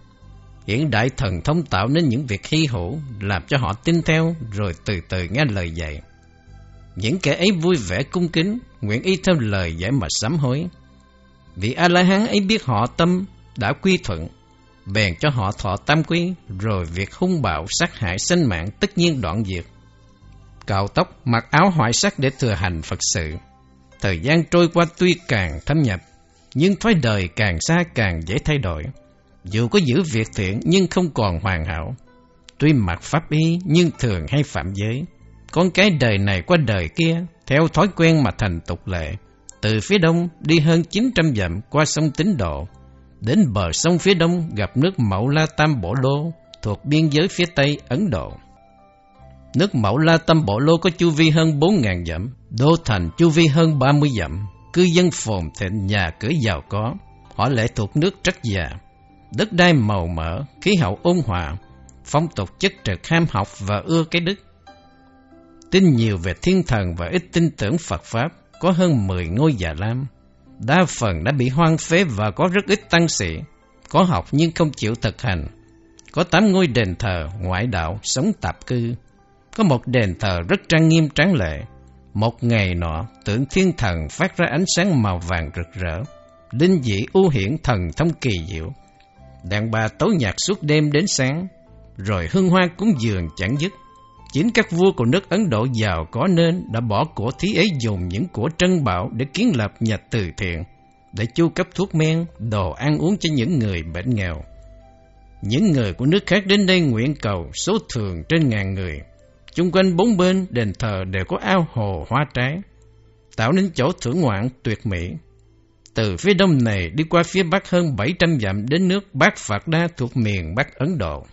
Hiện đại thần thông tạo nên những việc hy hữu, làm cho họ tin theo, rồi từ từ nghe lời dạy. Những kẻ ấy vui vẻ cung kính, nguyện y theo lời dạy mà sám hối. Vị A-la-hán ấy biết họ tâm đã quy thuận, bèn cho họ thọ tam quy, rồi việc hung bạo sát hại sinh mạng tất nhiên đoạn diệt. Cạo tóc, mặc áo hoại sắc để thừa hành Phật sự. Thời gian trôi qua tuy càng thâm nhập, nhưng thói đời càng xa càng dễ thay đổi. Dù có giữ việc thiện nhưng không còn hoàn hảo, tuy mặc pháp y nhưng thường hay phạm giới. Con cái đời này qua đời kia, theo thói quen mà thành tục lệ. Từ phía đông đi hơn chín trăm dặm qua sông Tín Độ, đến bờ sông phía đông gặp nước Mậu La Tam Bổ Lô thuộc biên giới phía Tây Ấn Độ. Nước Mậu La Tam Bổ Lô có chu vi hơn bốn nghìn dặm, đô thành chu vi hơn ba mươi dặm, cư dân phồn thịnh, nhà cửa giàu có. Họ lệ thuộc nước Trắc Già, đất đai màu mỡ, khí hậu ôn hòa, phong tục chất trực, ham học và ưa cái đức. Tin nhiều về thiên thần và ít tin tưởng Phật Pháp. Có hơn mười ngôi già lam, đa phần đã bị hoang phế và có rất ít tăng sĩ, có học nhưng không chịu thực hành. Có tám ngôi đền thờ, ngoại đạo sống tạp cư. Có một đền thờ rất trang nghiêm tráng lệ. Một ngày nọ, tượng thiên thần phát ra ánh sáng màu vàng rực rỡ, linh dị u hiển, thần thông kỳ diệu. Đàn bà tấu nhạc suốt đêm đến sáng, rồi hương hoa cúng dường chẳng dứt. Chính các vua của nước Ấn Độ giàu có nên đã bỏ của thí ấy, dùng những của trân bảo để kiến lập nhà từ thiện, để chu cấp thuốc men, đồ ăn uống cho những người bệnh nghèo. Những người của nước khác đến đây nguyện cầu, số thường trên ngàn người. Chung quanh bốn bên đền thờ đều có ao hồ hoa trái, tạo nên chỗ thưởng ngoạn tuyệt mỹ. Từ phía đông này đi qua phía bắc hơn bảy trăm dặm đến nước Bát Phạt Đa thuộc miền Bắc Ấn Độ.